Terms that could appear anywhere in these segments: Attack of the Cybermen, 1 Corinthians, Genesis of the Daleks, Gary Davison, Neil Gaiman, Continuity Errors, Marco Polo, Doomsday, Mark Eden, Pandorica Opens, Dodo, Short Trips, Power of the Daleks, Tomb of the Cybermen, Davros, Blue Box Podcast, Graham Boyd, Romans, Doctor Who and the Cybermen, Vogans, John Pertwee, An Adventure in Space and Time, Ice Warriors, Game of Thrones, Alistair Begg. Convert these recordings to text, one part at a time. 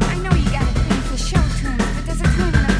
I know you got a thing for show tunes, but there's a time and a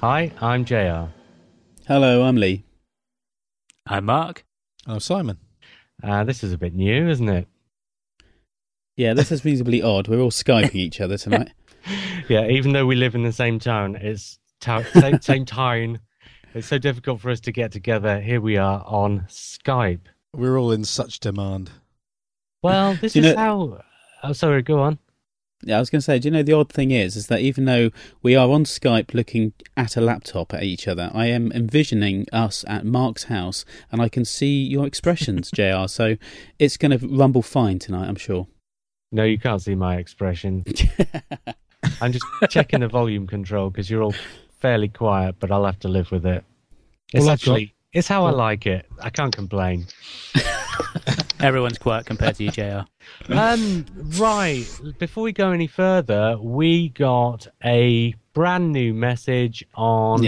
Hi, I'm JR. Hello, I'm Lee. I'm Mark. I'm Simon. This is a bit new, isn't it? Yeah, this is reasonably odd. We're all Skyping each other tonight. Yeah, even though we live in the same town, it's same town. It's so difficult for us to get together. Here we are on Skype. We're all in such demand. Well, this is how... Oh, sorry, go on. Yeah, I was going to say, do you know, the odd thing is that even though we are on Skype looking at a laptop at each other, I am envisioning us at Mark's house, and I can see your expressions, JR, so it's going to rumble fine tonight, I'm sure. No, you can't see my expression. I'm just checking the volume control, because you're all fairly quiet, but I'll have to live with it. It's it's how I like it. I can't complain. Everyone's quiet compared to you, JR. Right, before we go any further, we got a brand new message on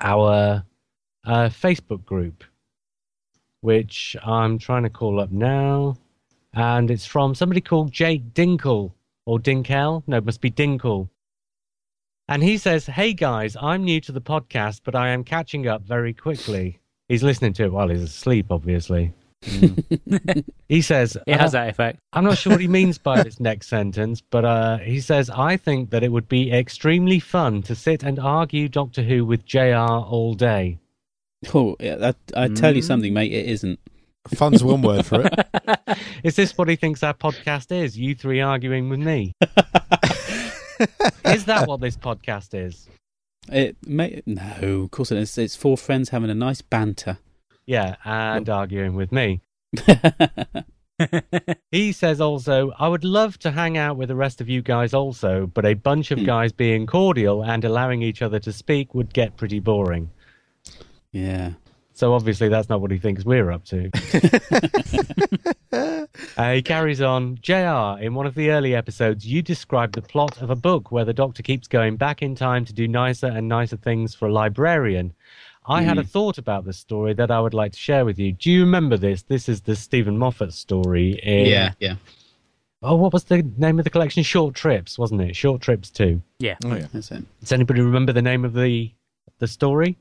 our Facebook group, which I'm trying to call up now, and it's from somebody called Jake Dinkle, or Dinkel. No, it must be Dinkle. And he says, "Hey guys, I'm new to the podcast, but I am catching up very quickly." He's listening to it while he's asleep, obviously. He says... It has that effect. I'm not sure what he means by this next sentence, but he says, "I think that it would be extremely fun to sit and argue Doctor Who with JR all day." Oh, yeah, I tell you something, mate, it isn't. Fun's one word for it. Is this what he thinks our podcast is? You three arguing with me? Is that what this podcast is? No, of course it is. It's four friends having a nice banter. Yeah, and arguing with me. He says also, "I would love to hang out with the rest of you guys also, but a bunch of guys being cordial and allowing each other to speak would get pretty boring." Yeah. So obviously that's not what he thinks we're up to. He carries on. "JR, in one of the early episodes, you described the plot of a book where the Doctor keeps going back in time to do nicer and nicer things for a librarian. I had a thought about this story that I would like to share with you. Do you remember this? This is the Stephen Moffat story in..." Yeah. Oh, what was the name of the collection? Short Trips, wasn't it? Short Trips 2. Yeah. Oh, yeah. That's it. Does anybody remember the name of the story?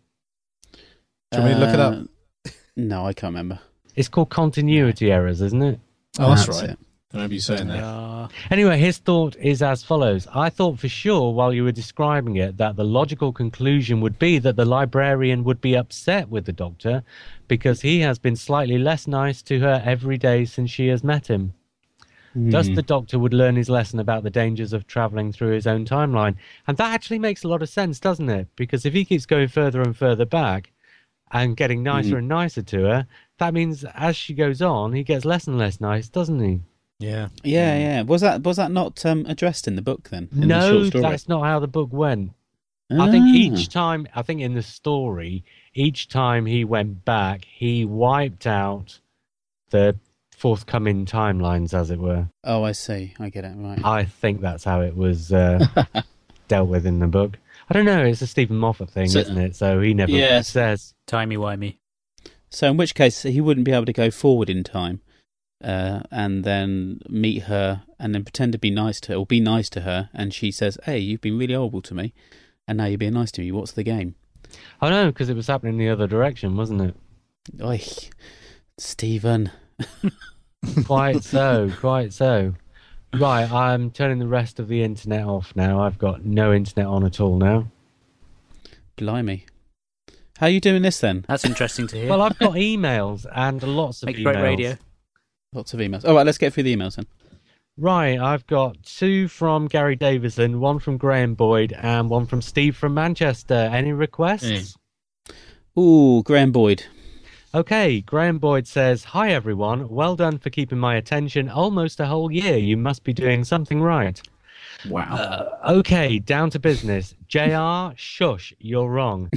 Do you want me to look it up? No, I can't remember. It's called Continuity Errors, isn't it? Oh, that's right. It. I remember you saying that. Anyway, his thought is as follows. "I thought for sure while you were describing it that the logical conclusion would be that the librarian would be upset with the Doctor because he has been slightly less nice to her every day since she has met him. Thus, the Doctor would learn his lesson about the dangers of travelling through his own timeline." And that actually makes a lot of sense, doesn't it? Because if he keeps going further and further back, and getting nicer and nicer to her, that means as she goes on, he gets less and less nice, doesn't he? Yeah. Was that not addressed in the book then? No, that's not how the book went. I think in the story, each time he went back, he wiped out the forthcoming timelines, as it were. Oh, I see. I get it. Right. I think that's how it was dealt with in the book. I don't know, it's a Stephen Moffat thing, isn't it? So he never says. Timey-wimey. So in which case, he wouldn't be able to go forward in time and then meet her and then pretend to be nice to her, or be nice to her, and she says, "Hey, you've been really horrible to me, and now you're being nice to me. What's the game?" I know, because it was happening in the other direction, wasn't it? Oi, Stephen. Quite so, quite so. Right, I'm turning the rest of the internet off now. I've got no internet on at all now. Blimey. How are you doing this then? That's interesting to hear. Well, I've got emails and lots of emails. Great radio. Lots of emails. All right, let's get through the emails then. Right, I've got two from Gary Davison, one from Graham Boyd, and one from Steve from Manchester. Any requests? Ooh, Graham Boyd. Okay, Graham Boyd says, "Hi everyone, well done for keeping my attention almost a whole year. You must be doing something right." Wow. Okay, down to business. JR, shush, you're wrong.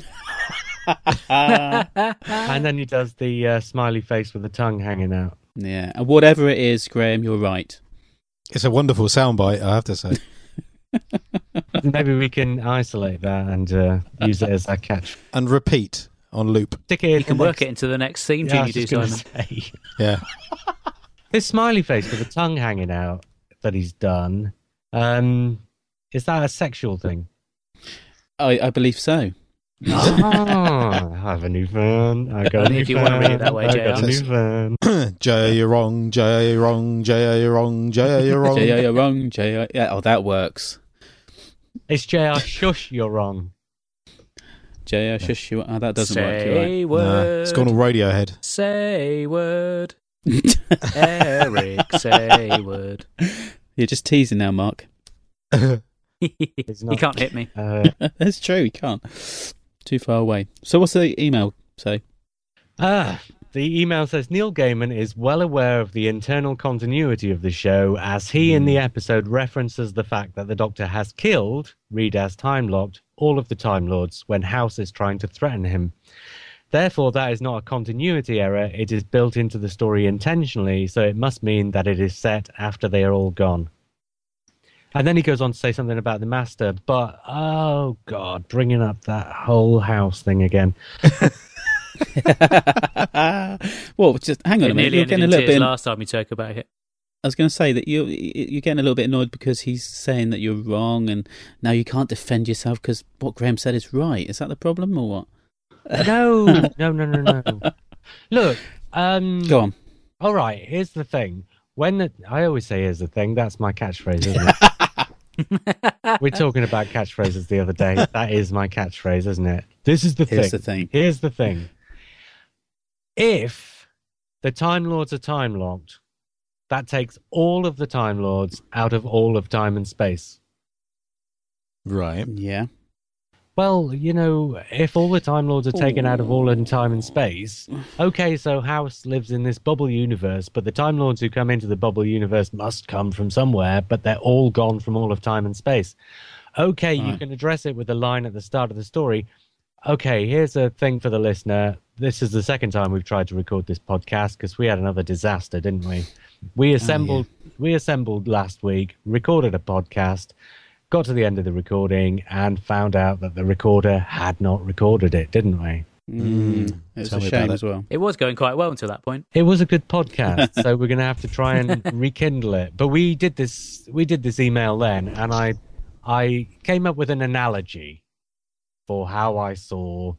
And then he does the smiley face with the tongue hanging out. Yeah, and whatever it is, Graham, you're right. It's a wonderful soundbite, I have to say. Maybe we can isolate that and use it as our catch. And repeat on loop. Stick it in. You can work it into the next theme tune you do, Simon. Yeah. This smiley face with the tongue hanging out that he's done, is that a sexual thing? I believe so. Oh, I have a new fan. I got a new fan. If you want to read it that way, Jay, I got a new fan. Jay, you're wrong. Jay, you're wrong. Jay, you're wrong. Jay, you're wrong. Jay, you're wrong. Jay, oh, that works. It's JR, shush, you're wrong. JR, shush, you're wrong. Oh, that doesn't work. Say word. It's gone all Radiohead. Say word. Eric, say word. You're just teasing now, Mark. He can't hit me. That's true, he can't. Too far away. So what's the email say? The email says, Neil Gaiman is well aware of the internal continuity of the show, as he in the episode references the fact that the Doctor has killed, read as time-locked, all of the Time Lords when House is trying to threaten him. Therefore, that is not a continuity error. It is built into the story intentionally, so it must mean that it is set after they are all gone. And then he goes on to say something about the Master, but, oh, God, bringing up that whole house thing again. Well, just hang on a minute. You're getting a little bit... last time we talked about it. I was going to say that you're getting a little bit annoyed because he's saying that you're wrong and now you can't defend yourself because what Graham said is right. Is that the problem or what? No. Look. Go on. All right, here's the thing. I always say here's the thing, that's my catchphrase, isn't it? We're talking about catchphrases the other day. That is my catchphrase, isn't it? Here's the thing. If the Time Lords are time locked, that takes all of the Time Lords out of all of time and space. Right. Yeah. Well, you know, if all the Time Lords are taken out of all in time and space, okay, so House lives in this bubble universe, but the Time Lords who come into the bubble universe must come from somewhere, but they're all gone from all of time and space. Okay, right. You can address it with a line at the start of the story. Okay, here's a thing for the listener. This is the second time we've tried to record this podcast because we had another disaster, didn't we? We assembled last week, recorded a podcast, got to the end of the recording and found out that the recorder had not recorded it, didn't we? It was a shame as well. It was going quite well until that point. It was a good podcast, so we're going to have to try and rekindle it. But we did this email then, and I came up with an analogy for how I saw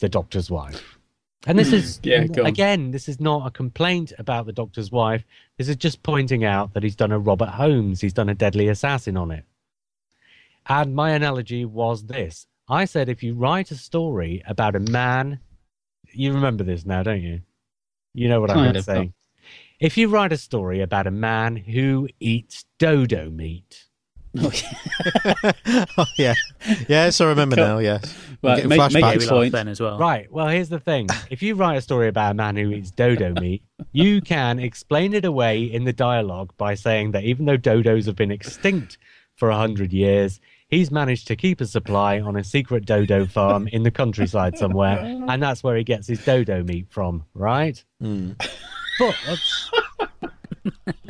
The Doctor's Wife. And this is, this is not a complaint about The Doctor's Wife. This is just pointing out that he's done a Robert Holmes. He's done a Deadly Assassin on it. And my analogy was this. I said, if you write a story about a man... You remember this now, don't you? You know what I'm going to say. If you write a story about a man who eats dodo meat... Oh, yeah. Yes, I remember now, yes. Well, make your point then as well. Right, well, here's the thing. If you write a story about a man who eats dodo meat, you can explain it away in the dialogue by saying that even though dodos have been extinct for 100 years... he's managed to keep a supply on a secret dodo farm in the countryside somewhere, and that's where he gets his dodo meat from, right? Mm. But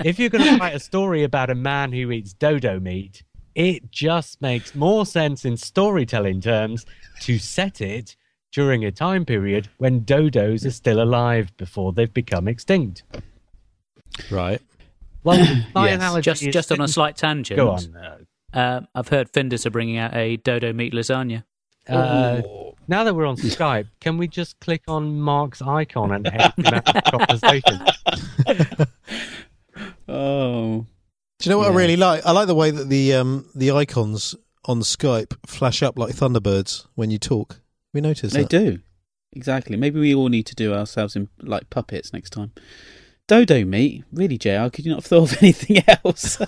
if you're going to write a story about a man who eats dodo meat, it just makes more sense in storytelling terms to set it during a time period when dodos are still alive before they've become extinct. Right. Well, my analogy is... Just on a slight tangent. Go on, I've heard Findus are bringing out a dodo meat lasagna. Now that we're on Skype, can we just click on Mark's icon and have the conversation? Oh. Do you know what I really like? I like the way that the icons on Skype flash up like Thunderbirds when you talk. We notice that. They do. Exactly. Maybe we all need to do ourselves in like puppets next time. Dodo meat? Really, JR? Could you not have thought of anything else?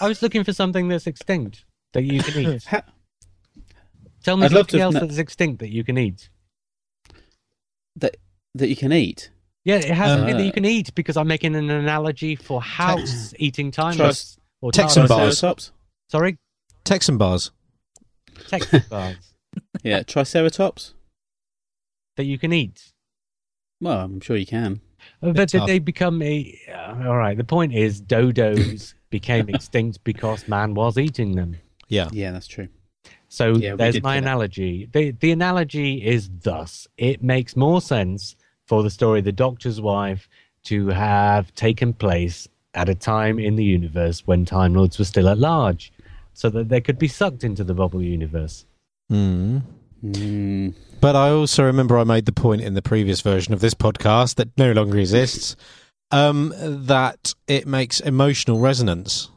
I was looking for something that's extinct that you can eat. Tell me something else that's extinct that you can eat. That you can eat? Yeah, it has something that you can eat because I'm making an analogy for house eating timers. Or Texan bars. Sorry? Texan bars. Texan bars. Yeah, triceratops? That you can eat? Well, I'm sure you can. But did they become all right, the point is dodos became extinct because man was eating them. Yeah. Yeah, that's true. So there's my analogy. The analogy is thus. It makes more sense for the story The Doctor's Wife to have taken place at a time in the universe when Time Lords were still at large, so that they could be sucked into the bubble universe. Mm. Mm. But I also remember I made the point in the previous version of this podcast that no longer exists, that it makes emotional resonance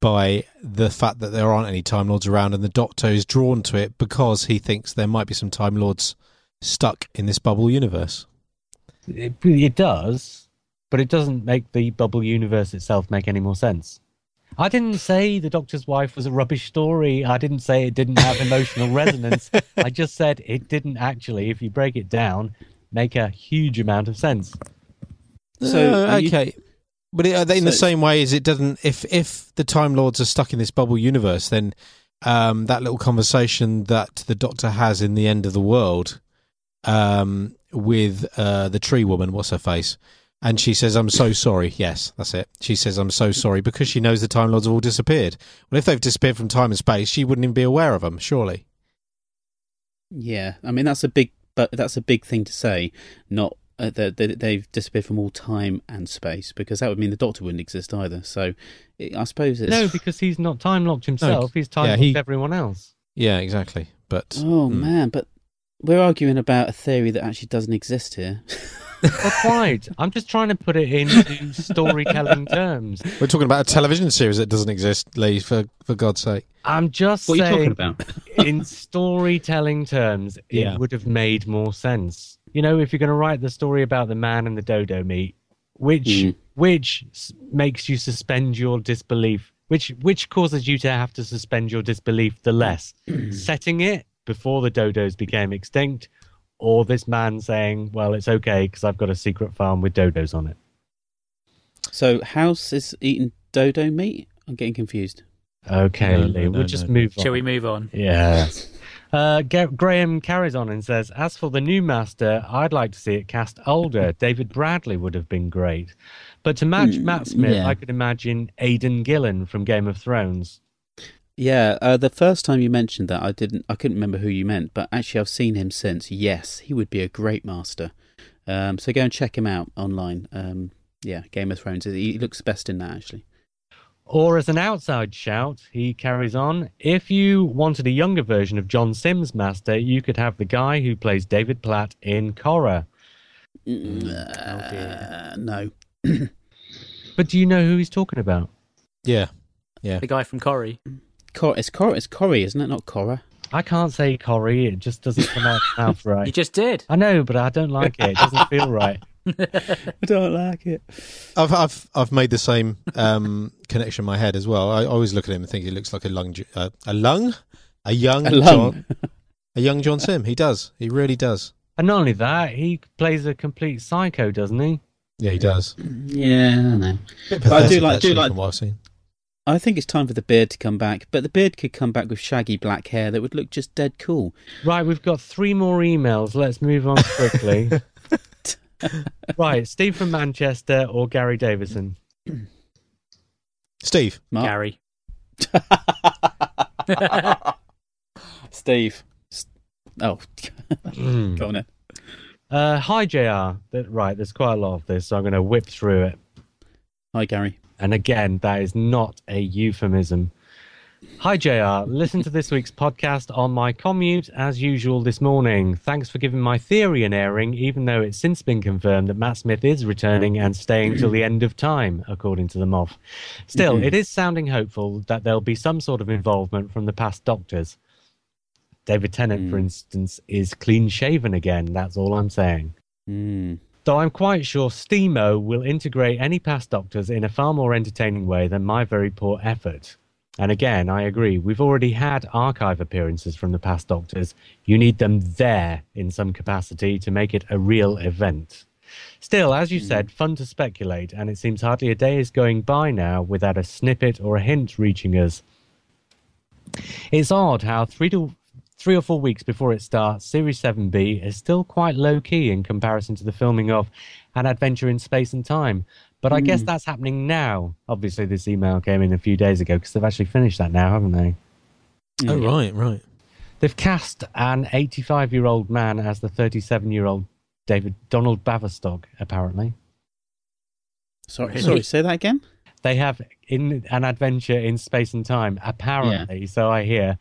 by the fact that there aren't any Time Lords around, and the Doctor is drawn to it because he thinks there might be some Time Lords stuck in this bubble universe. It does, but it doesn't make the bubble universe itself make any more sense. I didn't say The Doctor's Wife was a rubbish story. I didn't say it didn't have emotional resonance. I just said it didn't actually, if you break it down, make a huge amount of sense. So but are they in the same way as it doesn't? If the Time Lords are stuck in this bubble universe, then that little conversation that the Doctor has in the end of the world with the tree woman, what's her face? And she says, "I'm so sorry." Yes, that's it. She says, "I'm so sorry," because she knows the Time Lords have all disappeared. Well, if they've disappeared from time and space, she wouldn't even be aware of them, surely. Yeah, I mean that's a big thing to say. Not that they've disappeared from all time and space, because that would mean the Doctor wouldn't exist either. So I suppose it's no, because he's not time locked himself. No, he's time locked everyone else. Yeah, exactly. But man, but we're arguing about a theory that actually doesn't exist here. That's right. I'm just trying to put it into storytelling terms. We're talking about a television series that doesn't exist, Lee, for God's sake. I'm just saying, what are you talking about? In storytelling terms, it would have made more sense. You know, if you're going to write the story about the man and the dodo meat, which makes you suspend your disbelief, which causes you to have to suspend your disbelief the less. Setting it before the dodos became extinct, or this man saying, well, it's okay because I've got a secret farm with dodos on it. So House is eating dodo meat? I'm getting confused. Okay, move on. Shall we move on? Yeah. Graham carries on and says, as for the new master, I'd like to see it cast older. David Bradley would have been great. But to match Matt Smith, I could imagine Aidan Gillen from Game of Thrones. Yeah, the first time you mentioned that, I couldn't remember who you meant, but actually I've seen him since. Yes, he would be a great master. So go and check him out online. Game of Thrones. He looks best in that, actually. Or as an outside shout, he carries on, if you wanted a younger version of John Simms' master, you could have the guy who plays David Platt in Corrie. No. But do you know who he's talking about? Yeah. The guy from Corrie. It's Corrie, isn't it? Not Cora. I can't say Corrie. It just doesn't come out right. You just did. I know, but I don't like it. It doesn't feel right. I don't like it. I've made the same connection in my head as well. I always look at him and think he looks like a young John Sim. He does. He really does. And not only that, he plays a complete psycho, doesn't he? Yeah, he does. Yeah, I don't know. But I do like. From what I've seen. I think it's time for the beard to come back, but the beard could come back with shaggy black hair that would look just dead cool. Right, we've got 3 more emails. Let's move on quickly. Right, Steve from Manchester or Gary Davison? Steve. Mark? Gary. Steve. Oh, go on then. Hi, JR. Right, there's quite a lot of this, so I'm going to whip through it. Hi, Gary. And again, that is not a euphemism. Hi JR, listen to this week's podcast on my commute as usual this morning. Thanks for giving my theory an airing, even though it's since been confirmed that Matt Smith is returning and staying till the end of time, according to the Moff. Still, it is sounding hopeful that there'll be some sort of involvement from the past Doctors. David Tennant, for instance, is clean-shaven again, that's all I'm saying. Though I'm quite sure Steemo will integrate any past Doctors in a far more entertaining way than my very poor effort. And again, I agree, we've already had archive appearances from the past Doctors. You need them there in some capacity to make it a real event. Still, as you said, fun to speculate, and it seems hardly a day is going by now without a snippet or a hint reaching us. It's odd how three or four weeks before it starts, Series 7B is still quite low-key in comparison to the filming of An Adventure in Space and Time. But I guess that's happening now. Obviously, this email came in a few days ago because they've actually finished that now, haven't they? Oh, right, right. They've cast an 85-year-old man as the 37-year-old Donald Baverstock, apparently. Sorry, say that again? They have in An Adventure in Space and Time, apparently, so I hear,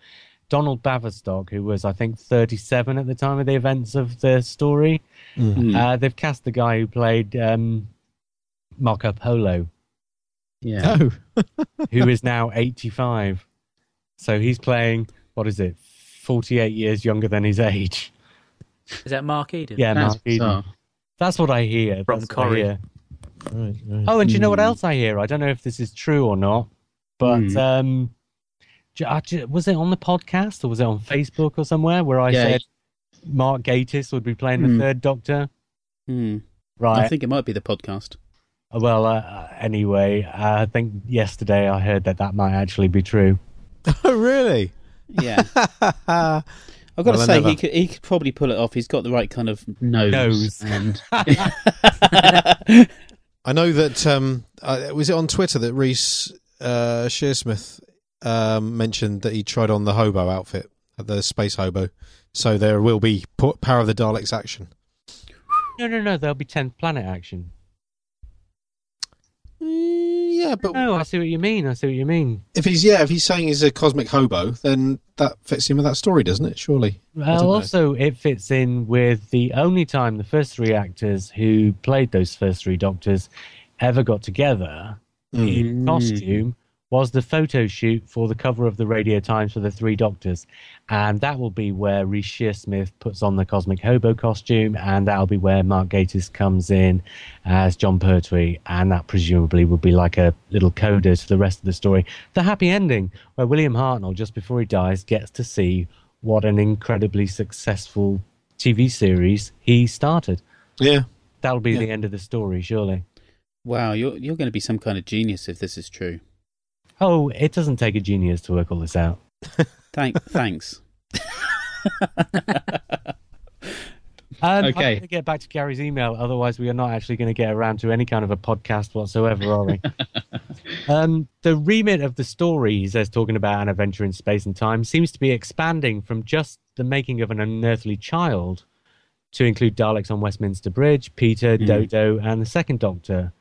Donald Baverstock, who was, I think, 37 at the time of the events of the story. They've cast the guy who played... Marco Polo, who is now 85, so he's playing 48 years younger than his age. Is that Mark Eden? Yeah, that's Mark Eden. That's what I hear from Corrie. Right. Oh, and do you know what else I hear? I don't know if this is true or not, but was it on the podcast or was it on Facebook or somewhere where I said Mark Gatiss would be playing the Third Doctor? Right, I think it might be the podcast. Well, anyway, I think yesterday I heard that might actually be true. Oh, really? Yeah. I've got to say, he could probably pull it off. He's got the right kind of nose. And... I know that, was it on Twitter that Rhys Shearsmith mentioned that he tried on the hobo outfit, the space hobo, so there will be Power of the Daleks action. No, there'll be 10th Planet action. Yeah, but no, I see what you mean. If he's saying he's a cosmic hobo, then that fits in with that story, doesn't it? Surely. Well, also it fits in with the only time the first three actors who played those first three Doctors ever got together in costume was the photo shoot for the cover of the Radio Times for the Three Doctors, and that will be where Rhys Shearsmith puts on the cosmic hobo costume, and that'll be where Mark Gatiss comes in as John Pertwee, and that presumably will be like a little coda to the rest of the story. The happy ending, where William Hartnell, just before he dies, gets to see what an incredibly successful TV series he started. Yeah. That'll be the end of the story, surely. Wow, you're going to be some kind of genius if this is true. Oh, it doesn't take a genius to work all this out. Thanks. I'm going to get back to Gary's email, otherwise we are not actually going to get around to any kind of a podcast whatsoever, are we? The remit of the story, he says, talking about An Adventure in Space and Time, seems to be expanding from just the making of an unearthly child to include Daleks on Westminster Bridge, Peter, Dodo, and the Second Doctor.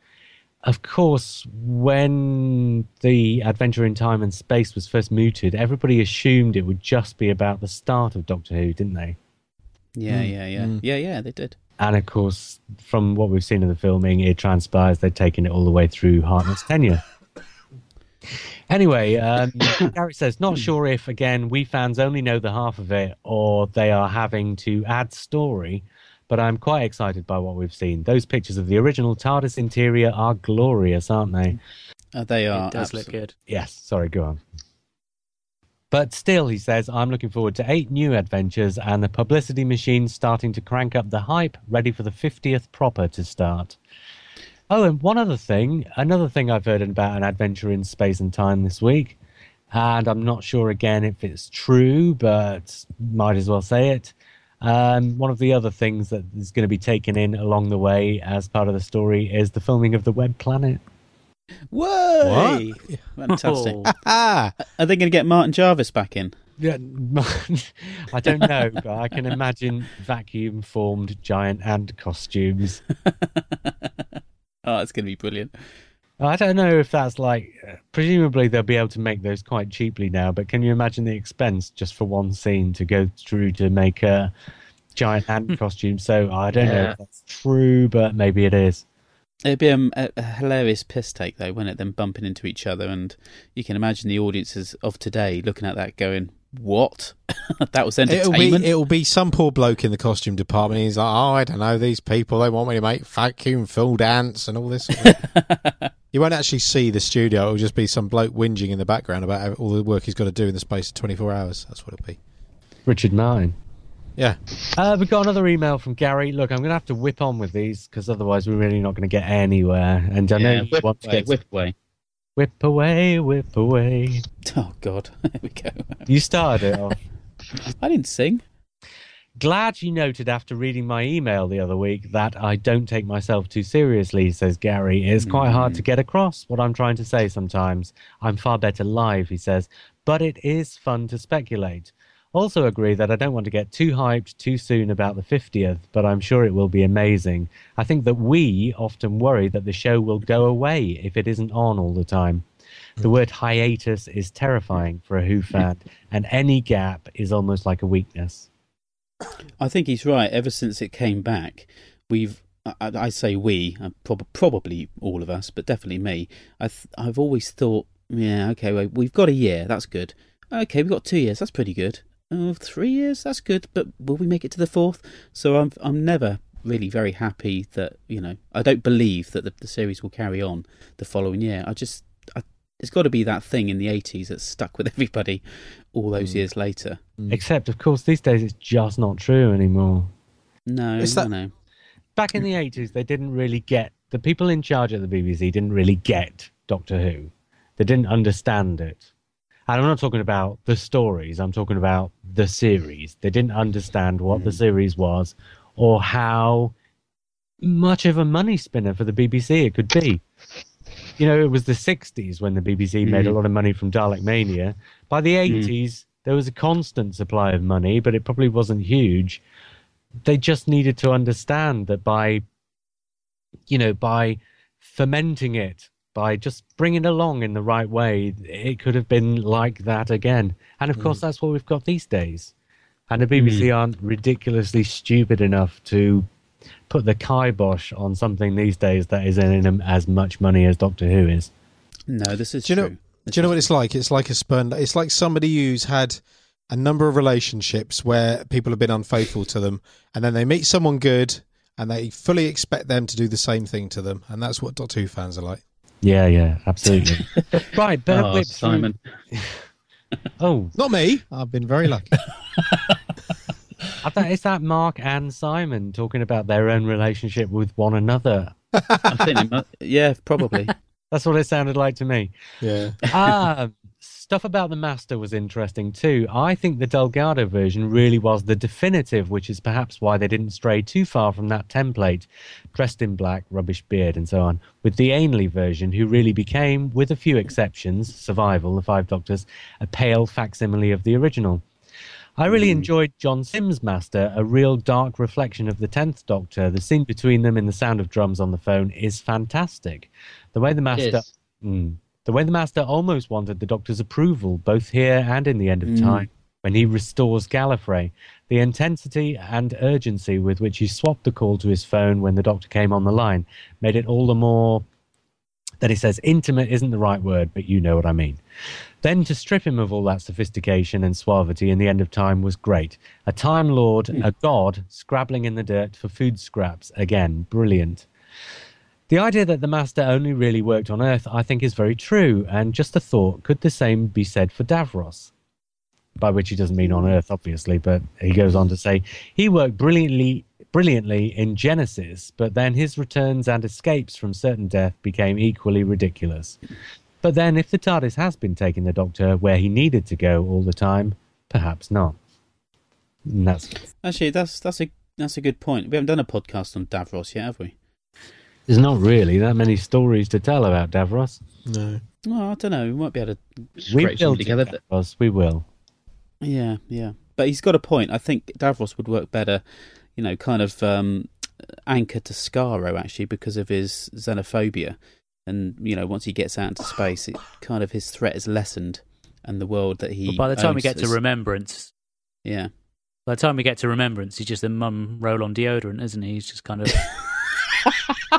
Of course, when the Adventure in Time and Space was first mooted, everybody assumed it would just be about the start of Doctor Who, didn't they? Yeah, they did. And of course, from what we've seen in the filming, it transpires they'd taken it all the way through Hartnell's tenure. Anyway, Garrett says, not sure if, again, we fans only know the half of it or they are having to add story, but I'm quite excited by what we've seen. Those pictures of the original TARDIS interior are glorious, aren't they? They are. It does look good. Yes, sorry, go on. But still, he says, I'm looking forward to 8 new adventures and the publicity machine starting to crank up the hype, ready for the 50th proper to start. Oh, and one other thing. Another thing I've heard about An Adventure in Space and Time this week, and I'm not sure, again, if it's true, but might as well say it. One of the other things that is going to be taken in along the way as part of the story is the filming of the Web Planet. Whoa! What? Fantastic. Are they going to get Martin Jarvis back in? Yeah, I don't know, but I can imagine vacuum-formed giant ant costumes. Oh, it's going to be brilliant. I don't know if that's like, presumably they'll be able to make those quite cheaply now, but can you imagine the expense just for one scene to go through to make a giant hand costume? So I don't know if that's true, but maybe it is. It'd be a hilarious piss take though, wouldn't it? Them bumping into each other, and you can imagine the audiences of today looking at that going, what? That was entertainment. It'll be some poor bloke in the costume department. He's like, oh, I don't know, these people, they want me to make vacuum filled ants and all this sort of. You won't actually see the studio. It'll just be some bloke whinging in the background about all the work he's got to do in the space of 24 hours. That's what it'll be. Richard Nine. Yeah. We've got another email from Gary. Look, I'm going to have to whip on with these because otherwise we're really not going to get anywhere. And I know you want to get... Whip away. Oh, God. Here we go. You started it off. I didn't sing. Glad you noted after reading my email the other week that I don't take myself too seriously, says Gary. It's quite hard to get across what I'm trying to say sometimes. I'm far better live, he says. But it is fun to speculate. Also agree that I don't want to get too hyped too soon about the 50th, but I'm sure it will be amazing. I think that we often worry that the show will go away if it isn't on all the time. The word hiatus is terrifying for a Who fan, and any gap is almost like a weakness. I think he's right. Ever since it came back, we've... I say we, probably all of us, but definitely me. I've always thought, yeah, okay, well, we've got a year, that's good. Okay, we've got 2 years, that's pretty good. 3 years, that's good, but will we make it to the 4th? So I'm never really very happy that, you know, I don't believe that the series will carry on the following year. It's got to be that thing in the 80s that's stuck with everybody all those years later. Except, of course, these days it's just not true anymore. No, no. Back in the 80s, they didn't really get, the people in charge at the BBC didn't really get Doctor Who. They didn't understand it. And I'm not talking about the stories, I'm talking about the series. They didn't understand what the series was or how much of a money spinner for the BBC it could be. You know, it was the 60s when the BBC made a lot of money from Dalek Mania. By the 80s, there was a constant supply of money, but it probably wasn't huge. They just needed to understand that by fermenting it, by just bringing it along in the right way, it could have been like that again. And of course, that's what we've got these days. And the BBC aren't ridiculously stupid enough to put the kibosh on something these days that is in them as much money as Doctor Who is. No, this is true. Do you know what it's like? It's like a spurned... It's like somebody who's had a number of relationships where people have been unfaithful to them, and then they meet someone good, and they fully expect them to do the same thing to them. And that's what Doctor Who fans are like. Yeah, absolutely. Right, Whip Simon. Oh, not me. I've been very lucky. I thought it's that Mark and Simon talking about their own relationship with one another. I think they must, yeah, probably. That's what it sounded like to me. Yeah. Stuff about the Master was interesting too. I think the Delgado version really was the definitive, which is perhaps why they didn't stray too far from that template. Dressed in black, rubbish beard and so on. With the Ainley version, who really became, with a few exceptions, Survival, the Five Doctors, a pale facsimile of the original. I really enjoyed John Simms' Master, a real dark reflection of the 10th Doctor. The scene between them in The Sound of Drums on the phone is fantastic. The way the Master... The way the Master almost wanted the Doctor's approval, both here and in The End of Time, when he restores Gallifrey. The intensity and urgency with which he swapped the call to his phone when the Doctor came on the line made it all the more, that he says intimate isn't the right word, but you know what I mean. Then to strip him of all that sophistication and suavity in The End of Time was great. A Time Lord, a god, scrabbling in the dirt for food scraps. Again, brilliant. The idea that the Master only really worked on Earth, I think, is very true, and just a thought, could the same be said for Davros? By which he doesn't mean on Earth, obviously, but he goes on to say, he worked brilliantly in Genesis, but then his returns and escapes from certain death became equally ridiculous. But then, if the TARDIS has been taking the Doctor where he needed to go all the time, perhaps not. And that's a good point. We haven't done a podcast on Davros yet, have we? There's not really that many stories to tell about Davros. No. Well, I don't know. We might be able to scrape them together. Davros, we will. Yeah. But he's got a point. I think Davros would work better, you know, kind of anchor to Scaro, actually, because of his xenophobia. And, you know, once he gets out into space, it kind of, his threat is lessened, and the world that he... Well, by the time we get to Remembrance... Yeah. By the time we get to Remembrance, he's just a mum roll-on deodorant, isn't he? He's just kind of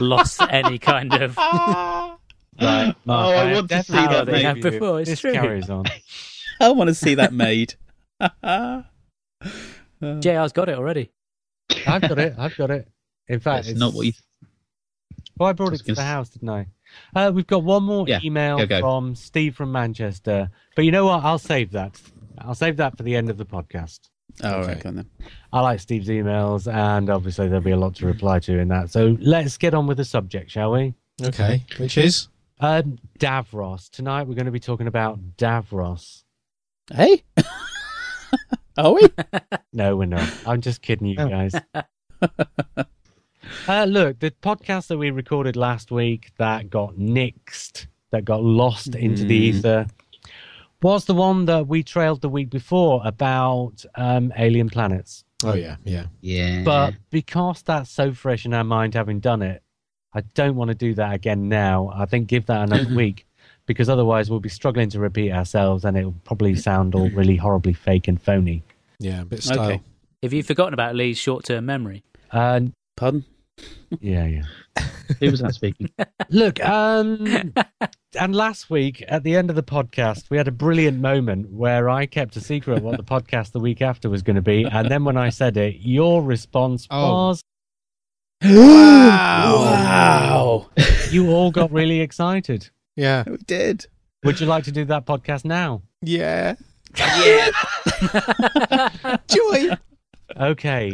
lost any kind of... Right, Mark, I want to see that made before. It's true. Carries on. I want to see that made. JR's got it already. I've got it. In fact, it's not what you... Well, I brought it to the house, didn't I? We've got one more email from Steve from Manchester. But you know what? I'll save that for the end of the podcast. Oh, okay. Right, go on then. I like Steve's emails, and obviously there'll be a lot to reply to in that. So let's get on with the subject, shall we? Okay. Which is? Davros. Tonight we're going to be talking about Davros. Hey? Are we? No, we're not. I'm just kidding you guys. Look, the podcast that we recorded last week that got nixed, that got lost into the ether, was the one that we trailed the week before about alien planets. Oh, yeah. But because that's so fresh in our mind, having done it, I don't want to do that again now. I think give that another week, because otherwise we'll be struggling to repeat ourselves, and it'll probably sound all really horribly fake and phony. Yeah, a bit style. Okay. Have you forgotten about Lee's short-term memory? Pardon? Yeah. Who was that speaking? Look, and last week at the end of the podcast, we had a brilliant moment where I kept a secret what the podcast the week after was going to be, and then when I said it, your response was... Wow! You all got really excited. Yeah. We did. Would you like to do that podcast now? Yeah. Joy! Okay,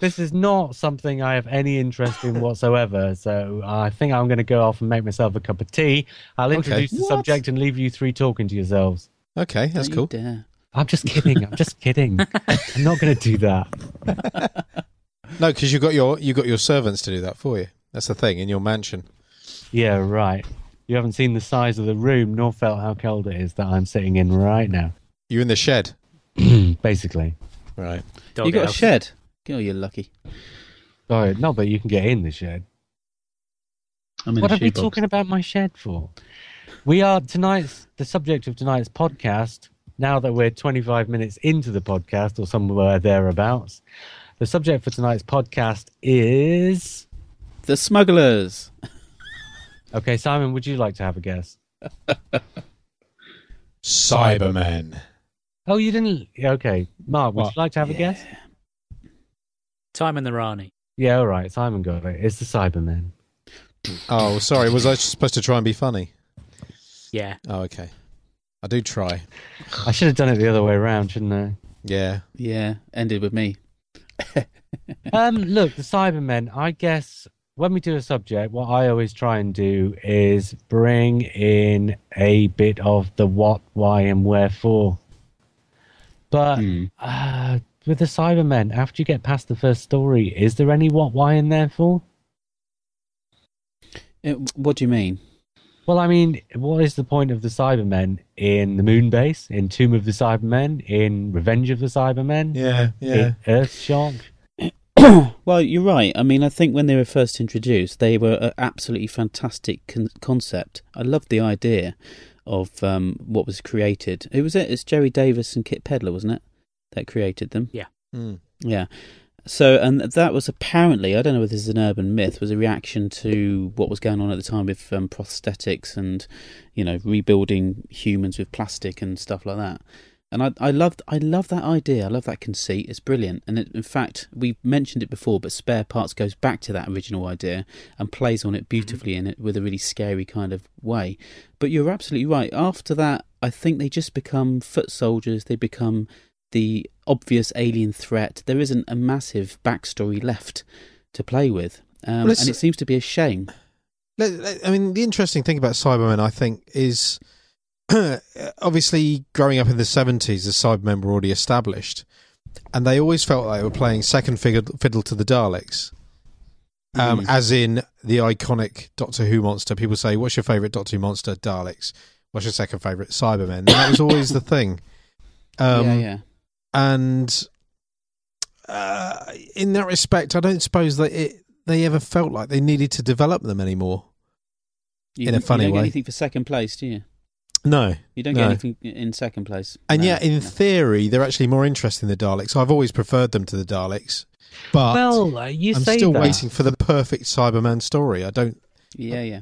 this is not something I have any interest in whatsoever, so I think I'm going to go off and make myself a cup of tea. I'll introduce the subject and leave you three talking to yourselves. Okay, that's cool. I'm just kidding. I'm not going to do that. No, because you got your servants to do that for you. That's the thing, in your mansion. Yeah, right. You haven't seen the size of the room, nor felt how cold it is that I'm sitting in right now. You're in the shed? Basically. Right. You got a shed? Oh, you're lucky. Sorry, no, but you can get in the shed. What are we talking about my shed for? We are the subject of tonight's podcast, now that we're 25 minutes into the podcast or somewhere thereabouts. The subject for tonight's podcast is... The smugglers. Okay, Simon, would you like to have a guess? Cybermen. Oh, you didn't... Okay. Mark, would you like to have a guess? Simon the Rani. Yeah, all right. Simon got it. It's the Cybermen. Oh, sorry. Was I supposed to try and be funny? Yeah. Oh, okay. I do try. I should have done it the other way around, shouldn't I? Yeah. Yeah. Ended with me. Look, the Cybermen, I guess... When we do a subject, what I always try and do is bring in a bit of the what, why, and wherefore. But with the Cybermen, after you get past the first story, is there any what, why, and therefore? What do you mean? Well, I mean, what is the point of the Cybermen in the Moon Base, in Tomb of the Cybermen, in Revenge of the Cybermen? Yeah. In Earthshock? Well, you're right. I mean, I think when they were first introduced, they were an absolutely fantastic concept. I loved the idea of what was created. Who was it? It's Gerry Davis and Kit Pedler, wasn't it, that created them? Yeah. Yeah. So, and that was apparently, I don't know if this is an urban myth, was a reaction to what was going on at the time with prosthetics and, you know, rebuilding humans with plastic and stuff like that. And I love that idea. I love that conceit. It's brilliant. And in fact, we've mentioned it before, but Spare Parts goes back to that original idea and plays on it beautifully in it with a really scary kind of way. But you're absolutely right. After that, I think they just become foot soldiers. They become the obvious alien threat. There isn't a massive backstory left to play with. And it seems to be a shame. I mean, the interesting thing about Cybermen, I think, is... obviously, growing up in the 70s, the Cybermen were already established, and they always felt like they were playing second fiddle to the Daleks, as in the iconic Doctor Who monster. People say, what's your favourite Doctor Who monster? Daleks. What's your second favourite? Cybermen. And that was always the thing. And in that respect, I don't suppose that they ever felt like they needed to develop them anymore. in a funny way. You don't get anything for second place, do you? No. You don't get anything in second place. And yet, in theory, they're actually more interesting than the Daleks. I've always preferred them to the Daleks. But I'm still waiting for the perfect Cyberman story. I don't... Yeah.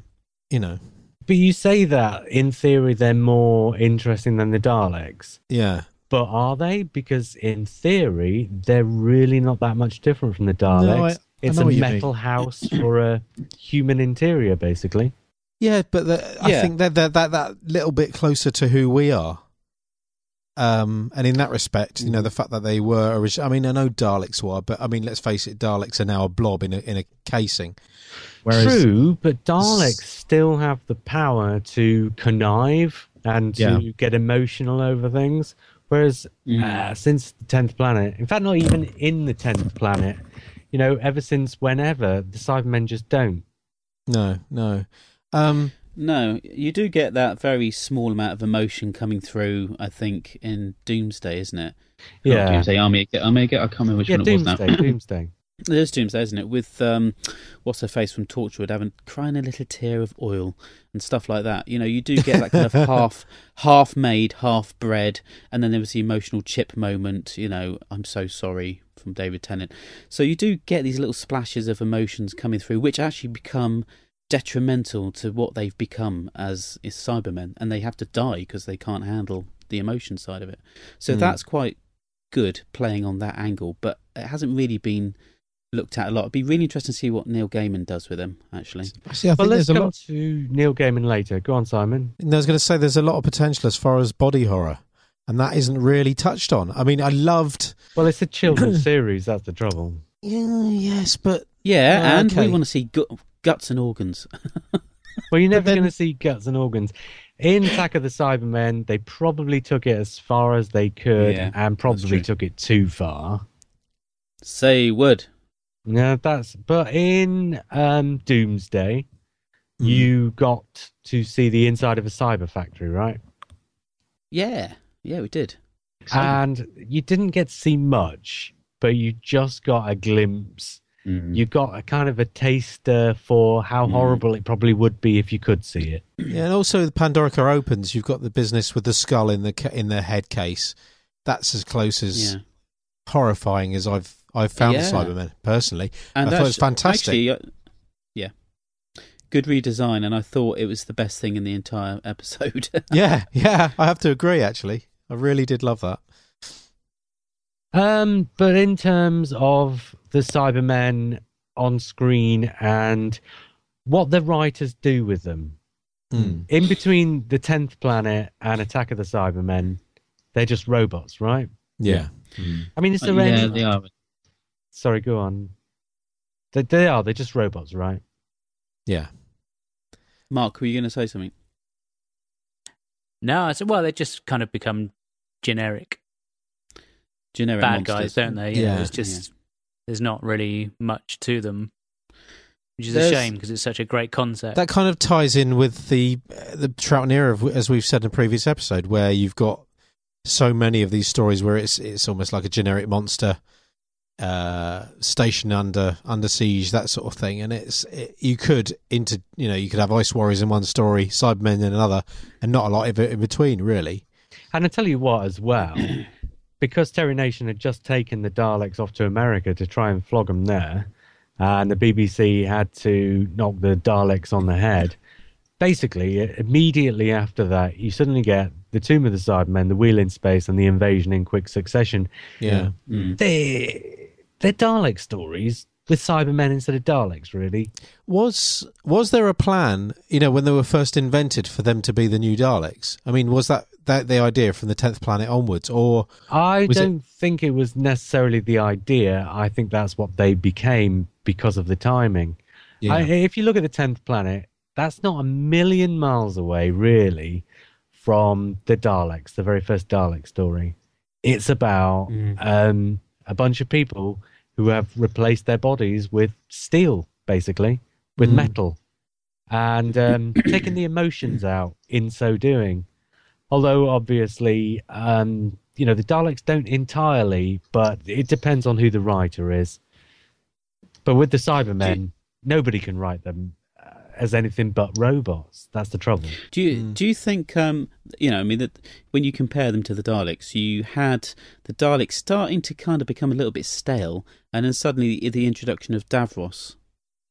You know. But you say that, in theory, they're more interesting than the Daleks. Yeah. But are they? Because in theory, they're really not that much different from the Daleks. No, it's a metal house for a human interior, basically. Yeah, but I think they're that little bit closer to who we are. And in that respect, you know, the fact that they were originally... I mean, I know Daleks were, but I mean, let's face it, Daleks are now a blob in a casing. Whereas, true, but Daleks still have the power to connive and to get emotional over things. Whereas since the 10th planet, in fact, not even in the 10th planet, you know, ever since whenever, the Cybermen just don't. No. No, you do get that very small amount of emotion coming through, I think, in Doomsday, isn't it? Yeah. Not Doomsday, Army, I can't remember which one it was now. Doomsday. There's Doomsday, isn't it? With what's her face from Torchwood having crying a little tear of oil and stuff like that. You know, you do get that kind of half made, half bred, and then there was the emotional chip moment, you know, I'm so sorry from David Tennant. So you do get these little splashes of emotions coming through, which actually become detrimental to what they've become as is Cybermen, and they have to die because they can't handle the emotion side of it. So that's quite good playing on that angle, but it hasn't really been looked at a lot. It'd be really interesting to see what Neil Gaiman does with them, actually. See, I think let's come to Neil Gaiman later. Go on, Simon. I was going to say there's a lot of potential as far as body horror, and that isn't really touched on. I mean, I loved... Well, it's a children's series, that's the trouble. Yeah, yes, but... Yeah, and we want to see guts and organs. Well, you're never going to see guts and organs. In Attack of the Cybermen, they probably took it as far as they could and probably took it too far. Say would. No, but in Doomsday, you got to see the inside of a cyber factory, right? Yeah, we did. And you didn't get to see much, but you just got a glimpse. You got a kind of a taster for how horrible it probably would be if you could see it. Yeah, and also the Pandorica opens. You've got the business with the skull in the head case. That's as close as horrifying as I've found the Cybermen personally. And I thought it was fantastic. Actually, good redesign, and I thought it was the best thing in the entire episode. yeah, I have to agree. Actually, I really did love that. But in terms of the Cybermen on screen and what the writers do with them, in between the 10th planet and Attack of the Cybermen, they're just robots, right? Yeah. I mean, they are. Sorry, go on. They're just robots, right? Yeah. Mark, were you going to say something? No, I said, well, they just kind of become generic bad monsters, guys, don't they? Yeah. It's just there's not really much to them, which is a shame because it's such a great concept. That kind of ties in with the Troughton era, as we've said in a previous episode, where you've got so many of these stories where it's almost like a generic monster stationed under siege, that sort of thing. And you could have Ice Warriors in one story, Cybermen in another, and not a lot of it in between, really. And I tell you what, as well. Because Terry Nation had just taken the Daleks off to America to try and flog them there, and the BBC had to knock the Daleks on the head, basically, immediately after that, you suddenly get the Tomb of the Cybermen, the Wheel in Space, and the Invasion in quick succession. Yeah. They're Dalek stories with Cybermen instead of Daleks, really. Was there a plan, you know, when they were first invented for them to be the new Daleks? I mean, was that the idea from the 10th planet onwards, or I don't think it was necessarily the idea. I think that's what they became because of the timing. Yeah. If you look at the 10th planet, that's not a million miles away really from the Daleks, the very first Dalek story. It's about a bunch of people who have replaced their bodies with steel, basically, with metal, and taking the emotions out in so doing. Although, obviously, you know, the Daleks don't entirely, but it depends on who the writer is. But with the Cybermen, nobody can write them as anything but robots. That's the trouble. Do you think, you know, I mean, that when you compare them to the Daleks, you had the Daleks starting to kind of become a little bit stale, and then suddenly the introduction of Davros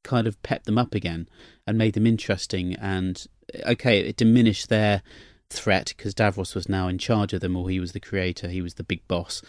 kind of pepped them up again and made them interesting. And, okay, it diminished their threat because Davros was now in charge of them, or he was the creator, he was the big boss.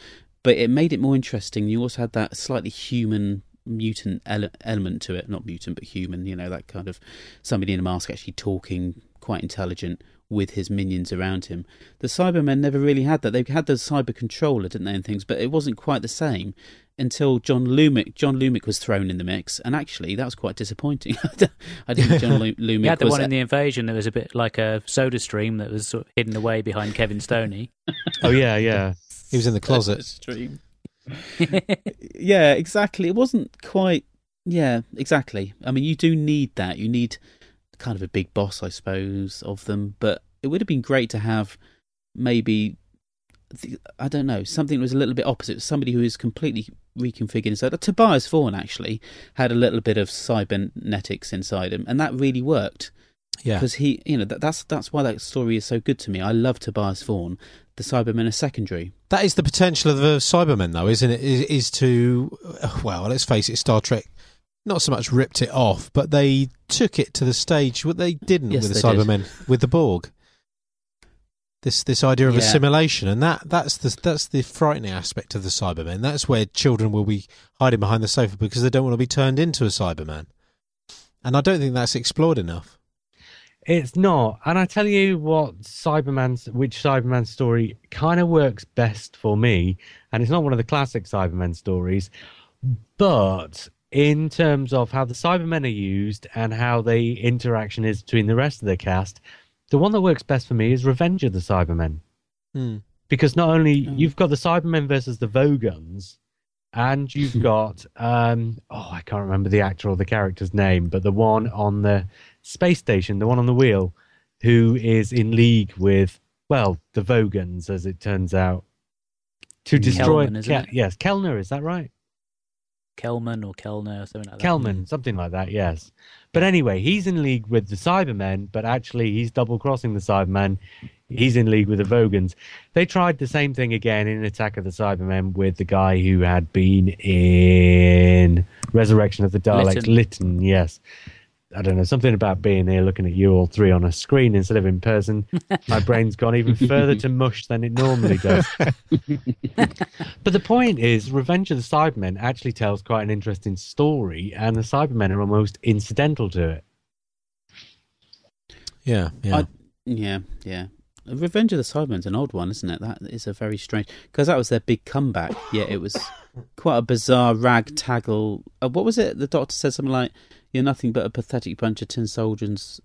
But it made it more interesting. You also had that slightly human mutant element to it, not mutant but human, you know, that kind of somebody in a mask actually talking, quite intelligent, with his minions around him. The Cybermen never really had that. They had the cyber controller, didn't they, and things, but it wasn't quite the same until John Lumic was thrown in the mix, and actually that was quite disappointing. I didn't think John Lumic had the one in The Invasion that was a bit like a soda stream that was sort of hidden away behind Kevin Stoney. Oh yeah, he was in the closet stream. Yeah, exactly. It wasn't quite... Yeah, exactly. I mean, you do need that. You need kind of a big boss, I suppose, of them. But it would have been great to have maybe, I don't know, something that was a little bit opposite. Somebody who is completely reconfigured inside. Tobias Vaughan, actually, had a little bit of cybernetics inside him. And that really worked. Yeah. Because he, you know, that's why that story is so good to me. I love Tobias Vaughan. The Cybermen are secondary. That is the potential of the Cybermen, though, isn't it? Is to, well, let's face it, Star Trek not so much ripped it off, but they took it to the stage what they didn't with the Cybermen, with the Borg. This idea of assimilation, and that's the frightening aspect of the Cybermen. That's where children will be hiding behind the sofa because they don't want to be turned into a Cyberman. And I don't think that's explored enough. It's not, and I tell you what, which Cyberman story kind of works best for me, and it's not one of the classic Cybermen stories, but in terms of how the Cybermen are used and how the interaction is between the rest of the cast, the one that works best for me is Revenge of the Cybermen. Mm. Because not only you've got the Cybermen versus the Vogans, and you've got, I can't remember the actor or the character's name, but the one on the space station, the one on the wheel, who is in league with, well, the Vogans, as it turns out, to destroy... Kelman, isn't it? Yes, Kellner, is that right? Kelman or Kellner, something like that. Kelman, something like that, yes. But anyway, he's in league with the Cybermen, but actually he's double-crossing the Cybermen. He's in league with the Vogans. They tried the same thing again in Attack of the Cybermen with the guy who had been in Resurrection of the Daleks. Lytton, yes. I don't know, something about being here looking at you all three on a screen instead of in person. My brain's gone even further to mush than it normally does. But the point is, Revenge of the Cybermen actually tells quite an interesting story, and the Cybermen are almost incidental to it. Yeah. Revenge of the Cybermen's an odd one, isn't it? That is a very strange... Because that was their big comeback, yet it was quite a bizarre ragtaggle... what was it? The Doctor said something like, "You're nothing but a pathetic bunch of tin soldiers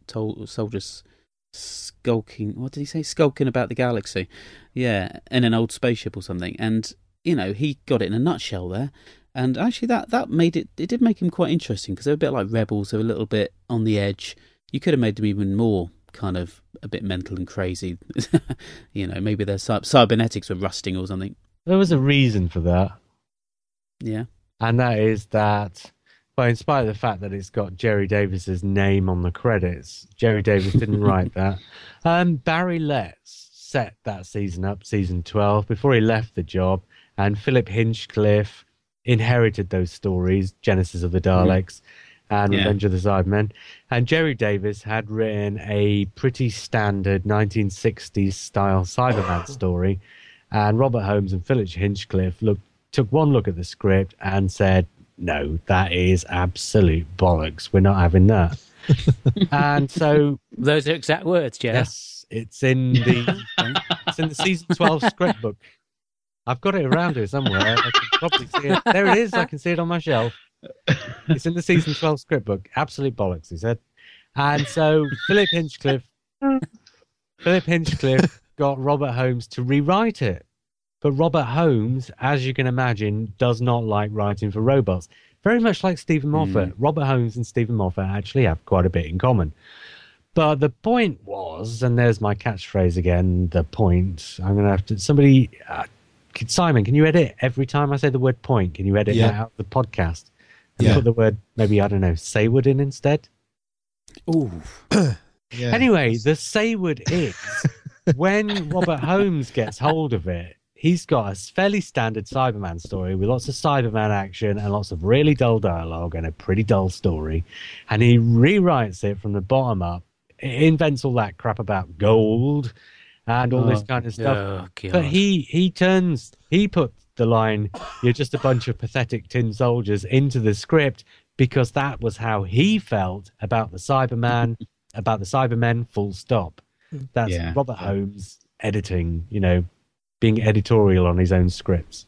skulking..." What did he say? Skulking about the galaxy. Yeah, in an old spaceship or something. And, you know, he got it in a nutshell there. And actually that made it... It did make him quite interesting, because they were a bit like rebels. They were a little bit on the edge. You could have made them even more... kind of a bit mental and crazy. You know, maybe their cybernetics were rusting or something. There was a reason for that. Yeah. And that is that, well, in spite of the fact that it's got Gerry Davis's name on the credits, Gerry Davis didn't write that. Barry Letts set that season up, season 12, before he left the job, and Philip Hinchcliffe inherited those stories, Genesis of the Daleks, and Revenge of the Cybermen. And Gerry Davis had written a pretty standard 1960s style Cyberman story, and Robert Holmes and Philip Hinchcliffe took one look at the script and said, "No, that is absolute bollocks. We're not having that." And so... Those are exact words, Jeff. Yes, it's in the season 12 script book. I've got it around here somewhere. I can probably see it. There it is. I can see it on my shelf. It's in the season 12 script book. Absolute bollocks, he said. And so Philip Hinchcliffe got Robert Holmes to rewrite it. But Robert Holmes, as you can imagine, does not like writing for robots. Very much like Stephen Moffat. Robert Holmes and Stephen Moffat actually have quite a bit in common. But the point was, and there's my catchphrase again, the point. I'm going to have to... Somebody... Simon, can you edit every time I say the word point? Can you edit that out of the podcast? And put the word, maybe, I don't know, Saywood in instead? Ooh. Yeah. Anyway, the Sayward is when Robert Holmes gets hold of it, he's got a fairly standard Cyberman story with lots of Cyberman action and lots of really dull dialogue and a pretty dull story. And he rewrites it from the bottom up. It invents all that crap about gold and all this kind of stuff. Oh, but he put the line, "You're just a bunch of pathetic tin soldiers," into the script because that was how he felt about the Cyberman, about the Cybermen, full stop. That's Robert Holmes editing, you know, being editorial on his own scripts.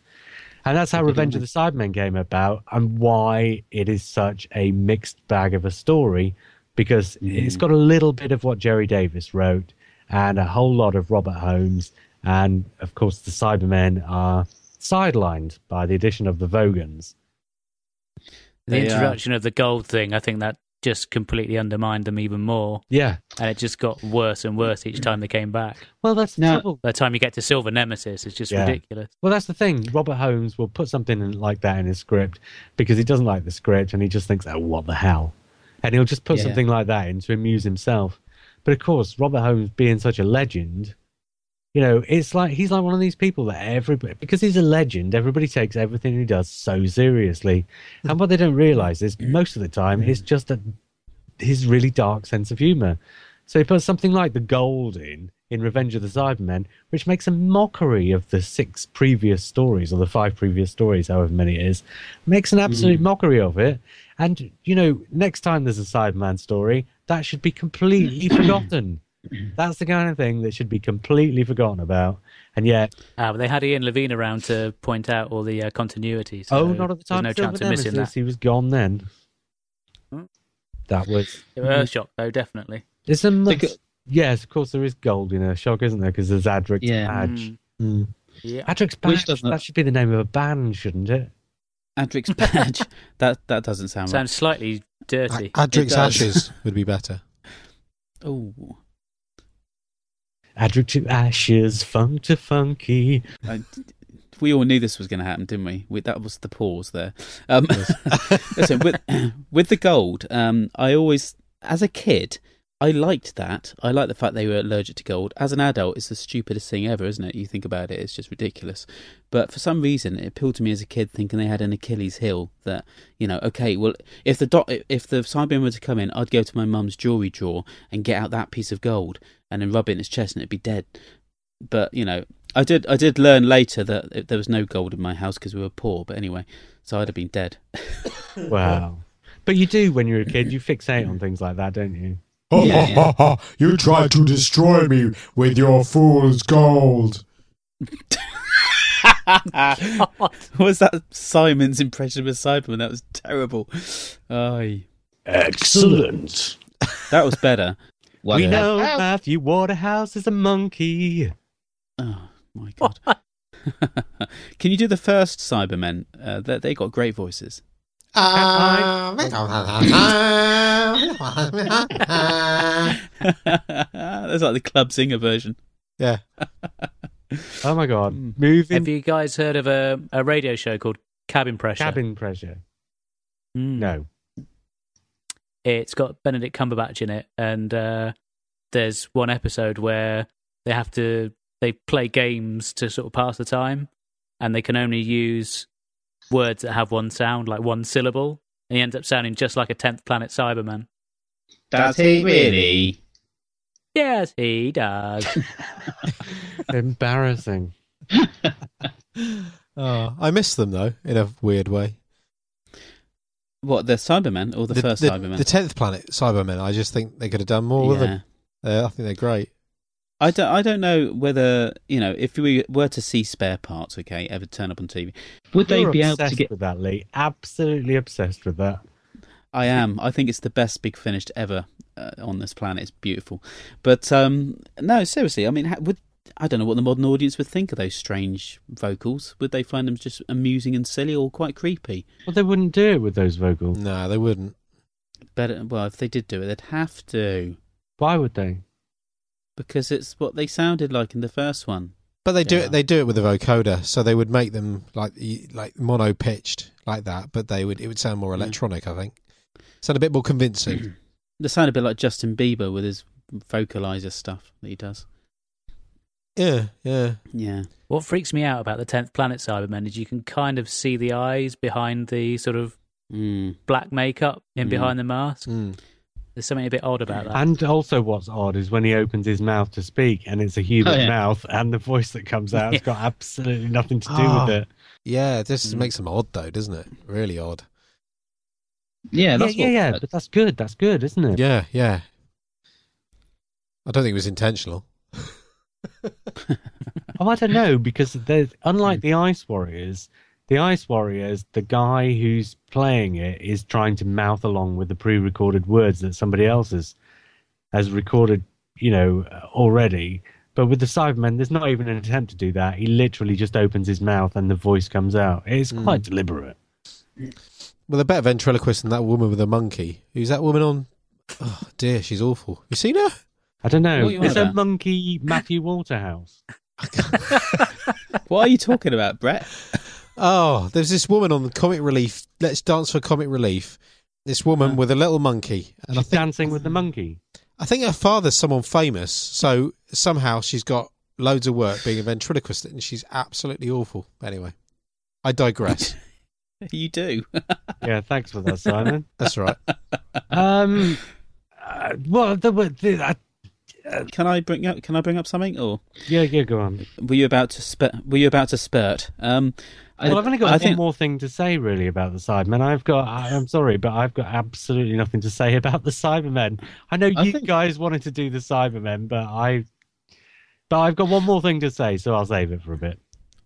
And that's how Revenge of the Cybermen came about and why it is such a mixed bag of a story, because it's got a little bit of what Gerry Davis wrote and a whole lot of Robert Holmes. And, of course, the Cybermen are sidelined by the addition of the Vogans. The introduction of the gold thing, I think that just completely undermined them even more. Yeah. And it just got worse and worse each time they came back. Well, that's the trouble. By the time you get to Silver Nemesis, it's just ridiculous. Well, that's the thing. Robert Holmes will put something like that in his script because he doesn't like the script and he just thinks, oh, what the hell? And he'll just put something like that in to amuse himself. But, of course, Robert Holmes being such a legend, you know, it's like he's like one of these people that everybody, because he's a legend, everybody takes everything he does so seriously. And what they don't realise is most of the time it's just his really dark sense of humour. So he puts something like the gold in Revenge of the Cybermen, which makes a mockery of the 6 previous stories, or the 5 previous stories, however many it is, makes an absolute mockery of it. And, you know, next time there's a Cyberman story, that should be completely forgotten. That's the kind of thing that should be completely forgotten about. And yet... but they had Ian Levine around to point out all the continuities. So not at the time. There's no chance of missing that. He was gone then. That was... Earthshock, though, definitely. There's yes, of course, there is gold in Earthshock, isn't there? Because there's Adric's badge. Adric's badge, that should be the name of a band, shouldn't it? Adric's badge. That doesn't sound right. Sounds slightly dirty. Adric's ashes would be better. Oh... Adric to ashes, funk to funky. We all knew this was going to happen, didn't we? That was the pause there. Listen, with the gold, I always, as a kid, I liked that. I liked the fact they were allergic to gold. As an adult, it's the stupidest thing ever, isn't it? You think about it, it's just ridiculous. But for some reason, it appealed to me as a kid, thinking they had an Achilles heel. That, you know, okay, well, if the Cyberman were to come in, I'd go to my mum's jewellery drawer and get out that piece of gold and then rub it in its chest and it'd be dead. But, you know, I did learn later that there was no gold in my house because we were poor. But anyway, so I'd have been dead. Wow. But you do, when you're a kid, you fixate on things like that, don't you? You tried to destroy me with your fool's gold. Was that Simon's impression of a Cyberman? That was terrible. Excellent. That was better. We know Matthew Waterhouse is a monkey. Oh, my God. Can you do the first Cybermen? They got great voices. That's like the club singer version. Yeah. Oh, my God. Moving. Have you guys heard of a radio show called Cabin Pressure? Cabin Pressure. No. It's got Benedict Cumberbatch in it, and there's one episode where they play games to sort of pass the time, and they can only use words that have one sound, like one syllable, and he ends up sounding just like a 10th Planet Cyberman. Does he really? Yes, he does. Embarrassing. I miss them, though, in a weird way. What, the Cybermen or the first Cybermen? The 10th Planet Cybermen. I just think they could have done more with them. I think they're great. I don't know whether, you know, if we were to see Spare Parts, okay, ever turn up on TV, would they be able to get with that, Lee? Absolutely obsessed with that. I am. I think it's the best Big Finish ever on this planet. It's beautiful. But no, seriously, I mean, I don't know what the modern audience would think of those strange vocals. Would they find them just amusing and silly, or quite creepy? Well, they wouldn't do it with those vocals. No, they wouldn't. Well, if they did do it, they'd have to. Why would they? Because it's what they sounded like in the first one. But they do it. They do it with a vocoder, so they would make them like mono pitched like that. But it would sound more electronic. I think sound a bit more convincing. They sound a bit like Justin Bieber with his vocalizer stuff that he does. Yeah. What freaks me out about the 10th Planet Cybermen is you can kind of see the eyes behind the sort of black makeup in behind the mask. There's something a bit odd about that. And also what's odd is when he opens his mouth to speak and it's a human mouth and the voice that comes out has got absolutely nothing to do with it. Yeah, this makes them odd though, doesn't it? Really odd. Yeah, that's but that's good. That's good, isn't it? Yeah, yeah. I don't think it was intentional. Oh, I don't know, because there's, unlike the Ice Warriors, the guy who's playing it is trying to mouth along with the pre-recorded words that somebody else has recorded, you know, already. But with the Cybermen, there's not even an attempt to do that. He literally just opens his mouth and the voice comes out. It's quite deliberate. Well, they're better ventriloquist than that woman with a monkey. Who's that woman on? Oh, dear, she's awful. You seen her? I don't know. Is a monkey Matthew Waterhouse? What are you talking about, Brett? Oh, there's this woman on the Comic Relief. Let's Dance for Comic Relief. This woman with a little monkey. And she's dancing with the monkey. I think her father's someone famous, so somehow she's got loads of work being a ventriloquist, and she's absolutely awful. Anyway, I digress. You do. Yeah, thanks for that, Simon. That's right. Well, Can I bring up something? Or yeah, go on. Were you about to spurt? Well, I've only got one more thing to say really about the Cybermen. I'm sorry, but I've got absolutely nothing to say about the Cybermen. I know guys wanted to do the Cybermen, but I've got one more thing to say, so I'll save it for a bit.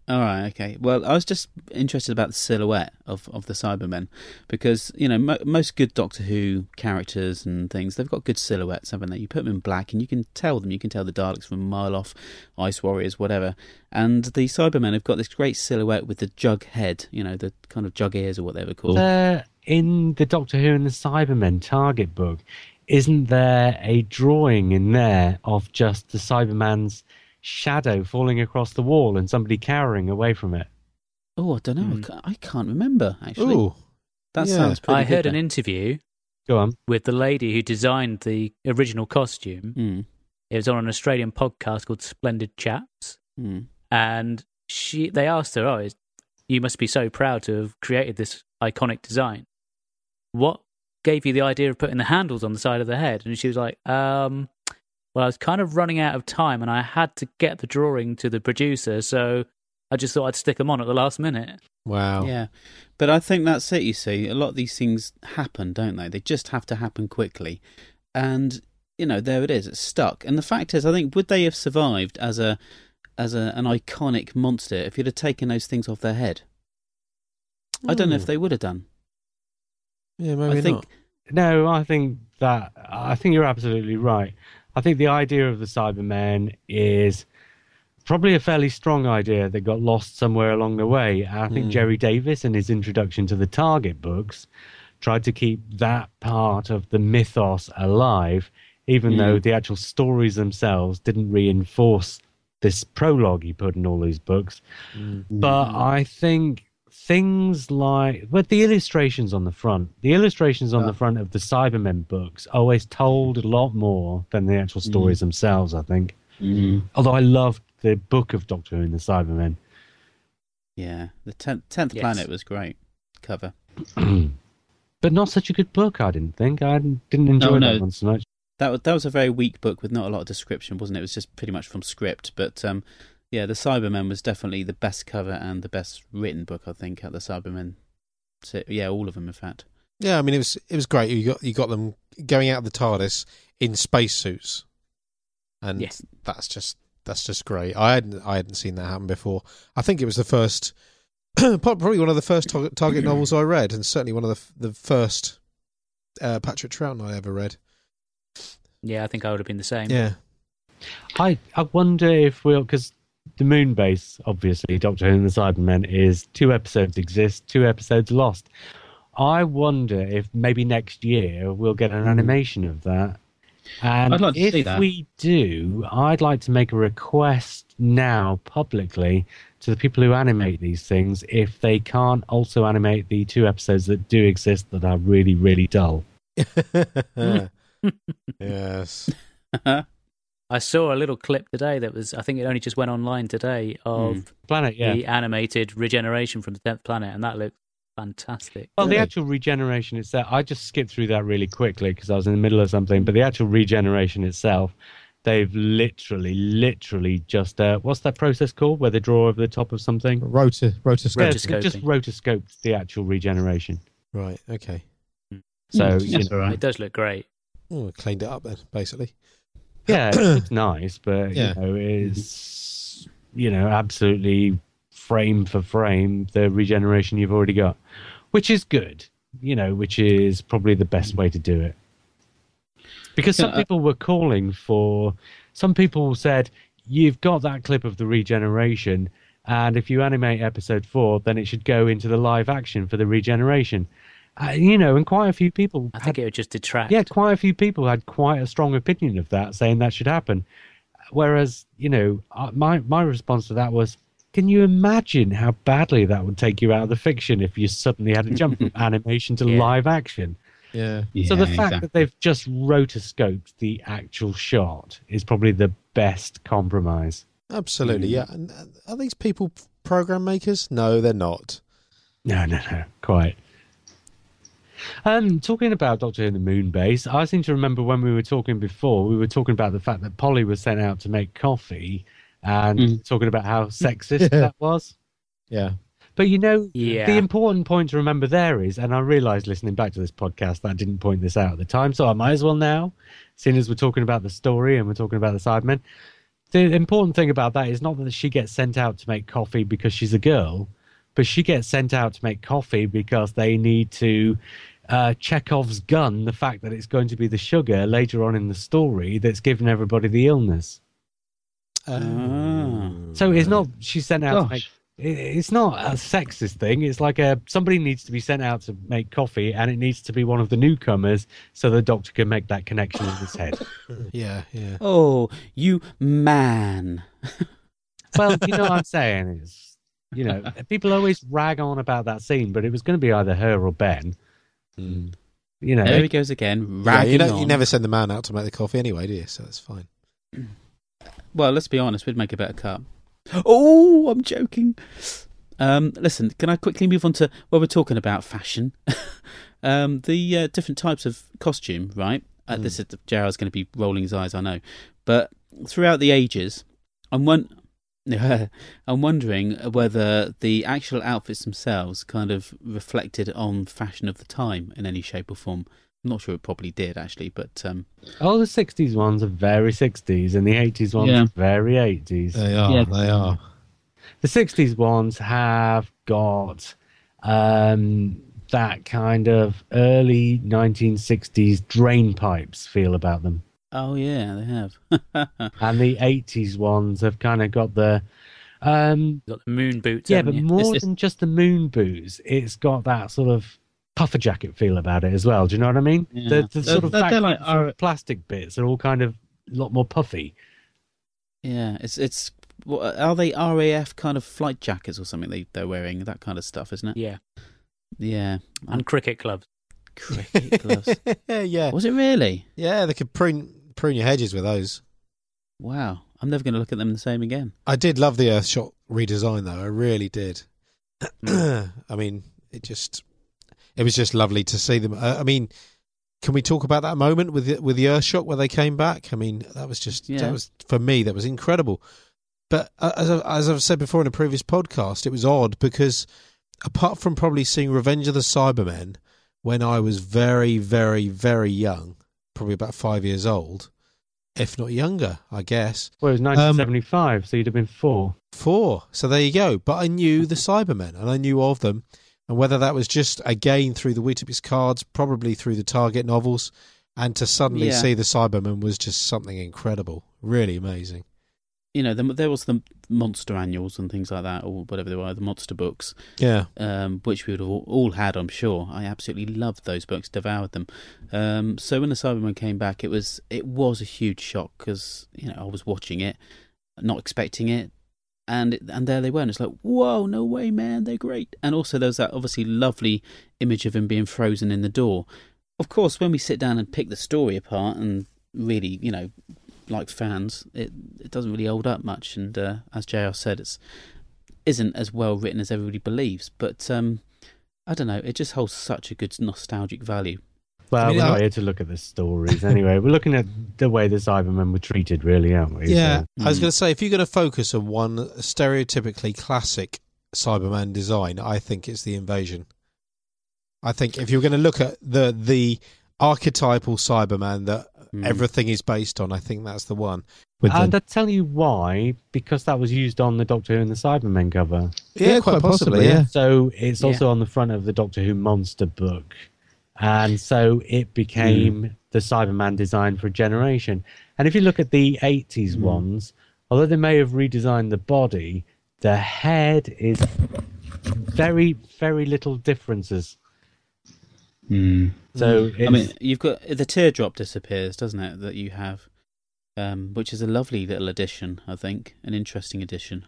All right, okay. Well, I was just interested about the silhouette of the Cybermen because, you know, most good Doctor Who characters and things, they've got good silhouettes, haven't they? You put them in black and you can tell them. You can tell the Daleks from a mile off, Ice Warriors, whatever. And the Cybermen have got this great silhouette with the jug head, you know, the kind of jug ears or what they were called. In the Doctor Who and the Cybermen target book, isn't there a drawing in there of just the Cyberman's shadow falling across the wall and somebody cowering away from it? Oh, I don't know. I can't remember, actually. Ooh, that sounds pretty good. I heard an interview with the lady who designed the original costume. It was on an Australian podcast called Splendid Chaps. And they asked her, you must be so proud to have created this iconic design. What gave you the idea of putting the handles on the side of the head? And she was like, well, I was kind of running out of time and I had to get the drawing to the producer, so I just thought I'd stick them on at the last minute. Wow. Yeah. But I think that's it, you see. A lot of these things happen, don't they? They just have to happen quickly. And, you know, there it is. It's stuck. And the fact is, I think, would they have survived as an iconic monster if you'd have taken those things off their head? I don't know if they would have done. Yeah, maybe not. No, I think you're absolutely right. I think the idea of the Cybermen is probably a fairly strong idea that got lost somewhere along the way. I think Gerry Davis, in his introduction to the Target books, tried to keep that part of the mythos alive, even though the actual stories themselves didn't reinforce this prologue he put in all these books. But I think things like the illustrations on the front. The illustrations on the front of the Cybermen books always told a lot more than the actual stories themselves, I think. Although I loved the book of Doctor Who and the Cybermen. Yeah, the 10th Planet was great cover. But not such a good book, I didn't think. I didn't enjoy that one so much. That was a very weak book with not a lot of description, wasn't it? It was just pretty much from script, but yeah, the Cybermen was definitely the best cover and the best written book, I think, at the Cybermen. So, yeah, all of them, in fact. Yeah, I mean, it was great. You got them going out of the TARDIS in spacesuits, and that's just great. I hadn't seen that happen before. I think it was the first, probably one of the first Target novels I read, and certainly one of the first Patrick Troughton I ever read. Yeah, I think I would have been the same. Yeah, I wonder if because the moon base, obviously, Doctor Who and the Cybermen, is 2 episodes exist, 2 episodes lost. I wonder if maybe next year we'll get an animation of that. And I'd like to see that. If we do, I'd like to make a request now publicly to the people who animate these things if they can't also animate the 2 episodes that do exist that are really, really dull. Yes. I saw a little clip today that was, I think it only just went online today, of Planet, the animated regeneration from the 10th Planet, and that looked fantastic. Well, the actual regeneration itself, I just skipped through that really quickly because I was in the middle of something, but the actual regeneration itself, they've literally just, what's that process called where they draw over the top of something? Rotoscoping. They've just rotoscoped the actual regeneration. Right, okay. So it does look great. Oh, cleaned it up then, basically. Yeah, it's nice, but it's absolutely frame for frame the regeneration you've already got, which is good. You know, which is probably the best way to do it. Because some people were calling for. Some people said, "You've got that clip of the regeneration, and if you animate episode 4, then it should go into the live action for the regeneration." And quite a few people... I think it would just detract. Yeah, quite a few people had quite a strong opinion of that, saying that should happen. Whereas, my response to that was, can you imagine how badly that would take you out of the fiction if you suddenly had to jump from animation to live action? Yeah. So the fact that they've just rotoscoped the actual shot is probably the best compromise. Absolutely, yeah. And are these people program makers? No, they're not. No, quite. Talking about Doctor Who and the Moon Base, I seem to remember when we were talking before, we were talking about the fact that Polly was sent out to make coffee and talking about how sexist that was. Yeah. But the important point to remember there is, and I realised listening back to this podcast that I didn't point this out at the time, so I might as well now, seeing as we're talking about the story and we're talking about the Cybermen, the important thing about that is not that she gets sent out to make coffee because she's a girl, but she gets sent out to make coffee because they need to Chekhov's gun the fact that it's going to be the sugar later on in the story that's given everybody the illness. So it's not she's sent out to make, it's not a sexist thing, it's like somebody needs to be sent out to make coffee and it needs to be one of the newcomers so the Doctor can make that connection in his head. Yeah. Oh, you man. Well, you know what I'm saying is, people always rag on about that scene, but it was going to be either her or Ben. Mm. There he goes again, ragging on. You never send the man out to make the coffee anyway, do you? So that's fine. Well, let's be honest, we'd make a better cut. Oh, I'm joking. Listen, can I quickly move on to what we're talking about fashion? The different types of costume, right? This is Gerald's going to be rolling his eyes, I know. But throughout the ages, I'm wondering whether the actual outfits themselves kind of reflected on fashion of the time in any shape or form. I'm not sure it probably did, actually, but... the 60s ones are very 60s, and the 80s ones are very 80s. They are. The 60s ones have got that kind of early 1960s drain pipes feel about them. Oh, yeah, they have. And the 80s ones have kind of got the... got the moon boots. Yeah, but more than just the moon boots, it's got that sort of puffer jacket feel about it as well. Do you know what I mean? Yeah. The plastic bits are all kind of a lot more puffy. Yeah, it's are they RAF kind of flight jackets or something they're wearing? That kind of stuff, isn't it? Yeah. And cricket gloves. Cricket gloves. Yeah. Was it really? Yeah, they could prune your hedges with those. Wow. I'm never going to look at them the same again. I did love the Earthshock redesign, though. I really did. I mean, it was just lovely to see them. I mean, can we talk about that moment with the Earthshock where they came back? I mean, that was just, for me, that was incredible. But as I've said before in a previous podcast, it was odd because apart from probably seeing Revenge of the Cybermen, when I was very, very, very young, probably about 5 years old, if not younger, I guess. Well, it was 1975, so you'd have been 4. 4, so there you go. But I knew the Cybermen, and I knew of them. And whether that was just, again, through the Weetabix cards, probably through the Target novels, and to suddenly see the Cybermen was just something incredible. Really amazing. There was the monster annuals and things like that, or whatever they were, the monster books. Yeah. Which we would have all had, I'm sure. I absolutely loved those books, devoured them. So when the Cybermen came back, it was a huge shock because I was watching it, not expecting it, and there they were, and it's like, whoa, no way, man, they're great. And also there was that obviously lovely image of him being frozen in the door. Of course, when we sit down and pick the story apart and really, you know, like fans, it doesn't really hold up much. And as JR said, it isn't as well written as everybody believes. But I don't know, it just holds such a good nostalgic value. Well, we're not here to look at the stories anyway. We're looking at the way the Cybermen were treated, really, aren't we? Yeah, so. I was going to say, if you're going to focus on one stereotypically classic Cyberman design, I think it's the Invasion. I think if you're going to look at the archetypal Cyberman that everything is based on, I think that's the one. And I'll tell you why, because that was used on the Doctor Who and the Cybermen cover. Yeah, quite possibly, yeah. So it's also on the front of the Doctor Who monster book. And so it became the Cyberman design for a generation. And if you look at the 80s ones, although they may have redesigned the body, the head is very, very little differences. So I mean, you've got the teardrop disappears, doesn't it, that you have, which is a lovely little addition, I think, an interesting addition.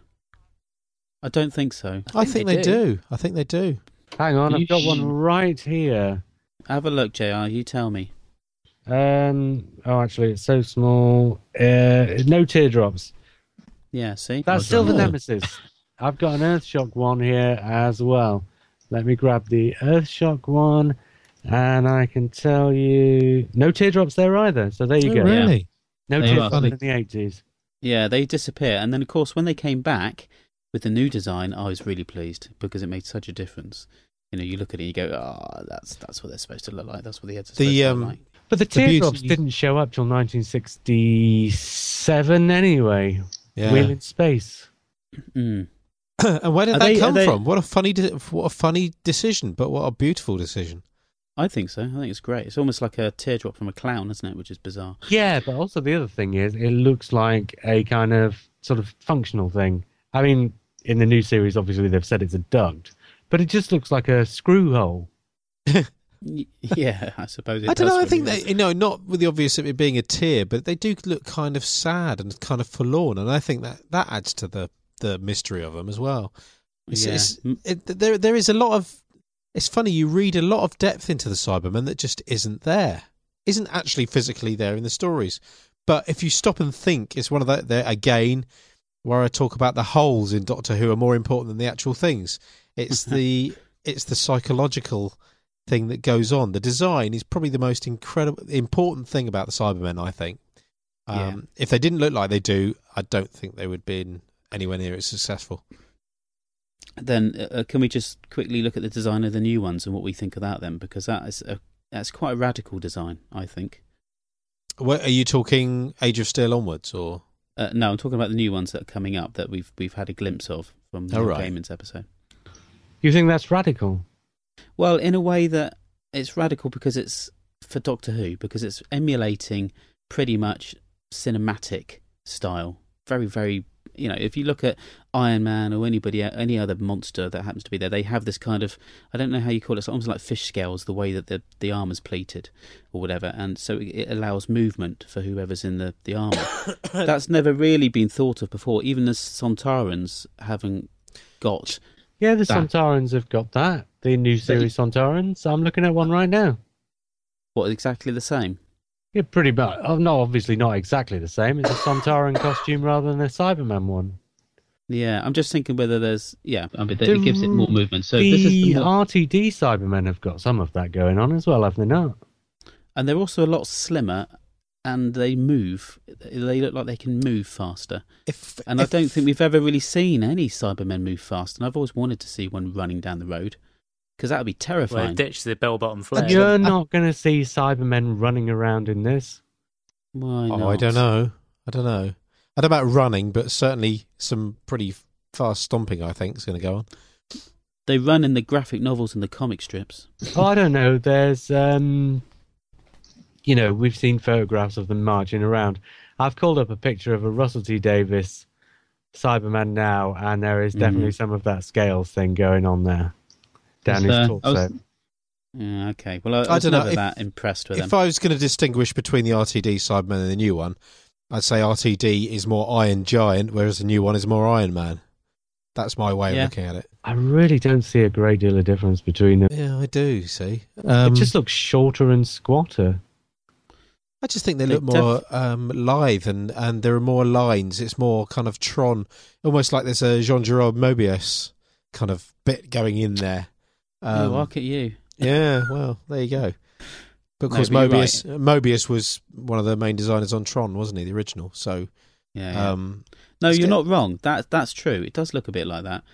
I don't think so. I think they do. I think they do. Hang on, I've got one right here. Have a look, JR, you tell me. Actually, it's so small. No teardrops. Yeah, see? That's still the Nemesis. I've got an Earthshock one here as well. Let me grab the Earthshock one, and I can tell you... No teardrops there either, so there you go. Really? Yeah. No teardrops in the 80s. Yeah, they disappear. And then, of course, when they came back with the new design, I was really pleased because it made such a difference. You know, you look at it and you go, that's what they're supposed to look like. That's what the heads are supposed to look like. But the teardrops didn't show up till 1967 anyway. Yeah. Wheel in Space. And where did that come from? What a funny decision, but what a beautiful decision. I think so. I think it's great. It's almost like a teardrop from a clown, isn't it? Which is bizarre. Yeah, but also the other thing is it looks like a kind of sort of functional thing. I mean, in the new series, obviously, they've said it's a duct. But it just looks like a screw hole. Yeah, I suppose it I don't know, I think they, you know, not with the obvious of it being a tear, but they do look kind of sad and kind of forlorn, and I think that adds to the mystery of them as well. There is a lot of... It's funny, you read a lot of depth into the Cybermen that just isn't there. Isn't actually physically there in the stories. But if you stop and think, it's one of where I talk about the holes in Doctor Who are more important than the actual things. It's the psychological thing that goes on. The design is probably the most important thing about the Cybermen, I think. If they didn't look like they do, I don't think they would be anywhere near as successful. Then can we just quickly look at the design of the new ones and what we think of that then? Because that's quite a radical design, I think. What, are you talking Age of Steel onwards, or...? No, I'm talking about the new ones that are coming up that we've had a glimpse of from Neil Gaiman's episode. You think that's radical? Well, in a way that it's radical because it's for Doctor Who, because it's emulating pretty much cinematic style. Very, very, you know, if you look at Iron Man or any other monster that happens to be there, they have this kind of, I don't know how you call it, it's almost like fish scales, the way that the armour's pleated or whatever, and so it allows movement for whoever's in the armour. That's never really been thought of before, even the Sontarans haven't got... Yeah, the Sontarans have got that. The new series Sontarans. I'm looking at one right now. What, exactly the same? Yeah, pretty much. Oh, no, obviously not exactly the same. It's a Sontaran costume rather than a Cyberman one. Yeah, I'm just thinking whether there's... Yeah, I mean, it gives it more movement. So this is the RTD Cybermen have got some of that going on as well, have they not? And they're also a lot slimmer, and they move. They look like they can move faster. I don't think we've ever really seen any Cybermen move fast, and I've always wanted to see one running down the road, because that would be terrifying. Well, ditch the bell-bottom flare. You're not going to see Cybermen running around in this. Why not? Oh, I don't know. I don't know about running, but certainly some pretty fast stomping, I think, is going to go on. They run in the graphic novels and the comic strips. Oh, I don't know. There's... You know, we've seen photographs of them marching around. I've called up a picture of a Russell T Davies Cyberman now, and there is definitely some of that scales thing going on there. Down his torso. Okay, well, I was never that impressed with them. If I was going to distinguish between the RTD Cyberman and the new one, I'd say RTD is more Iron Giant, whereas the new one is more Iron Man. That's my way of looking at it. I really don't see a great deal of difference between them. Yeah, I do see. It just looks shorter and squatter. I just think they look more lithe, and there are more lines. It's more kind of Tron, almost like there's a Jean-Gerard Mobius kind of bit going in there. Oh, look at you. Yeah, well, there you go. Because Mobius, right. Mobius was one of the main designers on Tron, wasn't he? The original. So, no, you're not wrong. That's true. It does look a bit like that,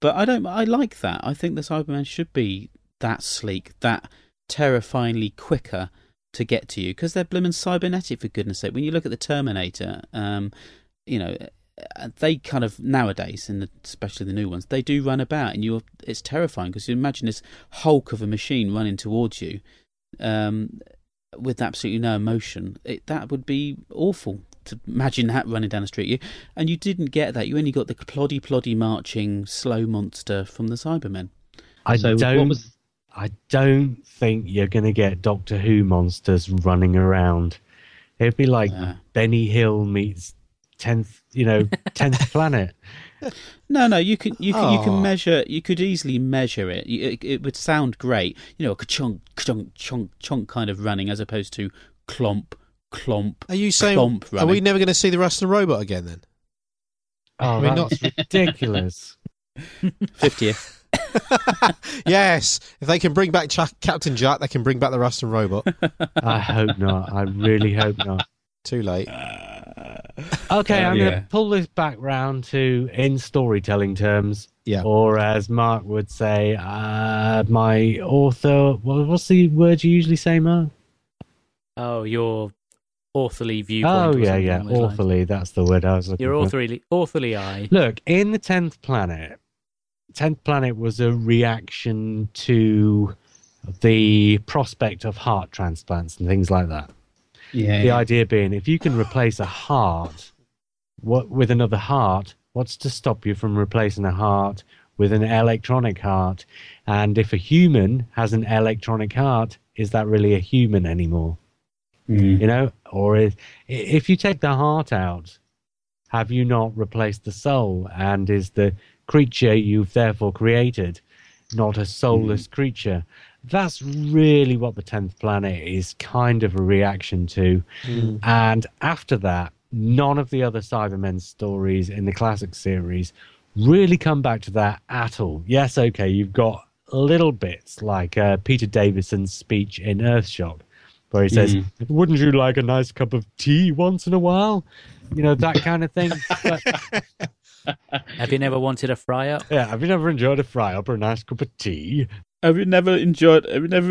but I don't. I like that. I think the Cybermen should be that sleek, that terrifyingly quicker to get to you, because they're blooming cybernetic, for goodness' sake. When you look at the Terminator, you know, they kind of nowadays, and especially the new ones, they do run about, and it's terrifying because you imagine this hulk of a machine running towards you. With absolutely no emotion, that would be awful to imagine that running down the street. And you didn't get that. You only got the ploddy marching slow monster from the Cybermen. I don't think you're going to get Doctor Who monsters running around. It'd be like Benny Hill meets 10th Planet. No, you can measure. You could easily measure it. It would sound great, ka-chunk, chunk, chunk, chunk kind of running, as opposed to clomp, clomp. Are you saying? Are we never going to see the Rustler Robot again then? Oh, that's ridiculous. 50th. Yes, if they can bring back Captain Jack, they can bring back the Rustler Robot. I hope not. I really hope not. Too late. Okay, I'm going to pull this back round to in storytelling terms, or as Mark would say, my author. What's the word you usually say, Mark? Oh, your authorly viewpoint. Oh, yeah, authorly. That's the word I was looking for. Your authorly eye. Look, in the 10th Planet. 10th Planet was a reaction to the prospect of heart transplants and things like that. Yeah, the idea being, if you can replace a heart with another heart, what's to stop you from replacing a heart with an electronic heart? And if a human has an electronic heart, is that really a human anymore? Mm. Or if you take the heart out, have you not replaced the soul? And is the creature you've therefore created not a soulless creature? That's really what the 10th Planet is kind of a reaction to. Mm. And after that, none of the other Cybermen stories in the classic series really come back to that at all. Yes, okay, you've got little bits like Peter Davison's speech in Earthshock, where he says, wouldn't you like a nice cup of tea once in a while? That kind of thing. Have you never wanted a fry-up? Yeah, have you never enjoyed a fry-up or a nice cup of tea? Have you never enjoyed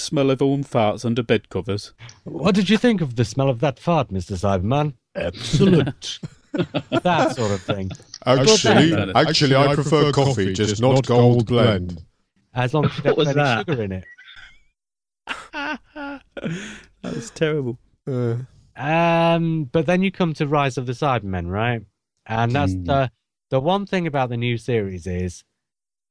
smell of own farts under bed covers? What did you think of the smell of that fart, Mr. Cyberman? Absolute. That sort of thing. Actually, I prefer coffee, just not Gold Blend. As long as you don't put any sugar in it. That was terrible. But then you come to Rise of the Cybermen, right? And that's the one thing about the new series is,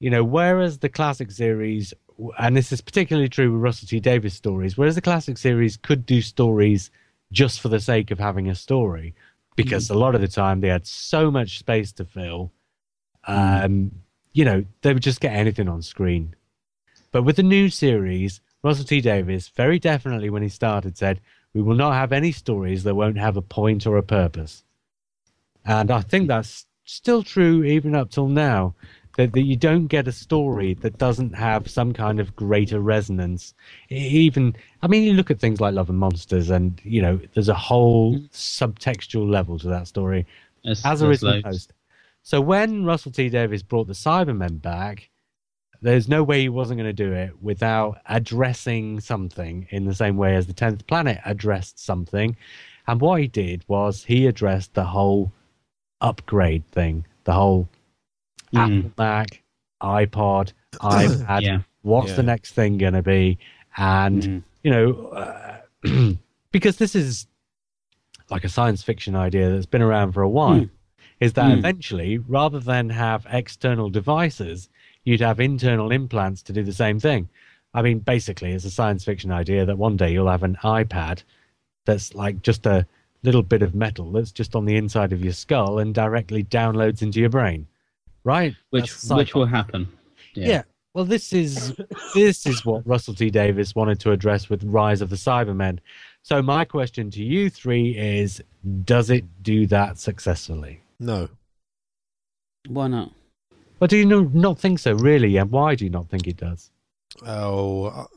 whereas the classic series, and this is particularly true with Russell T Davies stories, whereas the classic series could do stories just for the sake of having a story, because a lot of the time they had so much space to fill, they would just get anything on screen. But with the new series, Russell T Davies very definitely, when he started, said, we will not have any stories that won't have a point or a purpose. And I think that's still true even up till now, that you don't get a story that doesn't have some kind of greater resonance. You look at things like Love and Monsters and, there's a whole subtextual level to that story, as there is in most. So when Russell T Davies brought the Cybermen back, there's no way he wasn't going to do it without addressing something in the same way as the 10th Planet addressed something. And what he did was he addressed the whole upgrade thing, the whole Apple Mac, iPod, iPad, what's the next thing going to be? And, because this is like a science fiction idea that's been around for a while, is that eventually, rather than have external devices, you'd have internal implants to do the same thing. I mean, basically, it's a science fiction idea that one day you'll have an iPad that's like just a little bit of metal that's just on the inside of your skull and directly downloads into your brain. right? Which will happen. Yeah. Well, this is what Russell T. Davies wanted to address with Rise of the Cybermen. So my question to you three is, does it do that successfully? No. Why not? But do you not think so, really? And why do you not think it does? Oh,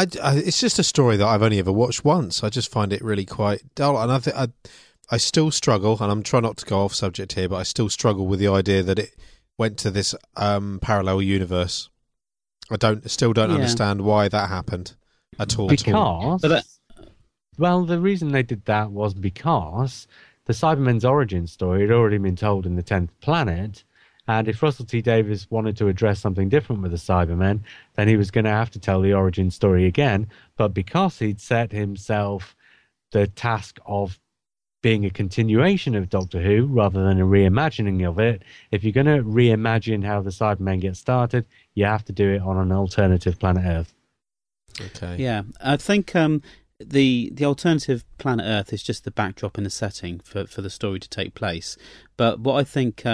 it's just a story that I've only ever watched once. I just find it really quite dull. And I still struggle, and I'm trying not to go off subject here, but I still struggle with the idea that it went to this parallel universe. I still don't understand why that happened at all. Because, well, the reason they did that was because the Cybermen's origin story had already been told in the 10th Planet, and if Russell T. Davies wanted to address something different with the Cybermen, then he was going to have to tell the origin story again. But because he'd set himself the task of being a continuation of Doctor Who rather than a reimagining of it, if you're going to reimagine how the Cybermen get started, you have to do it on an alternative planet Earth. Okay. Yeah, I think the alternative planet Earth is just the backdrop and the setting for the story to take place. But what I think...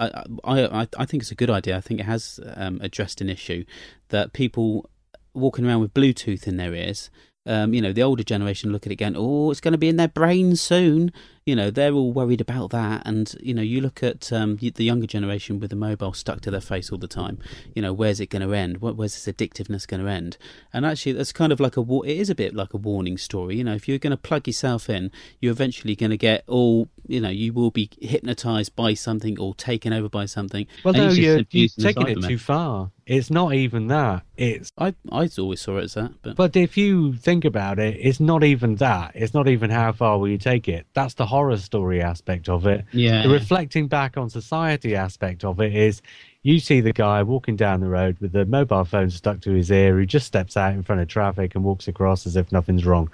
I think it's a good idea. I think it has addressed an issue that people walking around with Bluetooth in their ears, the older generation look at it going, oh, it's going to be in their brain soon. You know, they're all worried about that. And, you know, you look at the younger generation with the mobile stuck to their face all the time. You know, where's it going to end? Where's this addictiveness going to end? And actually, that's kind of like it is a bit like a warning story. You know, if you're going to plug yourself in, you're eventually going to get all, you know, you will be hypnotized by something or taken over by something. Well, no, you're taking it too far. It's not even that. It's I always saw it as that. But if you think about it, it's not even that. It's not even how far will you take it. That's the horror story aspect of it. Yeah. The reflecting back on society aspect of it is you see the guy walking down the road with the mobile phone stuck to his ear who just steps out in front of traffic and walks across as if nothing's wrong.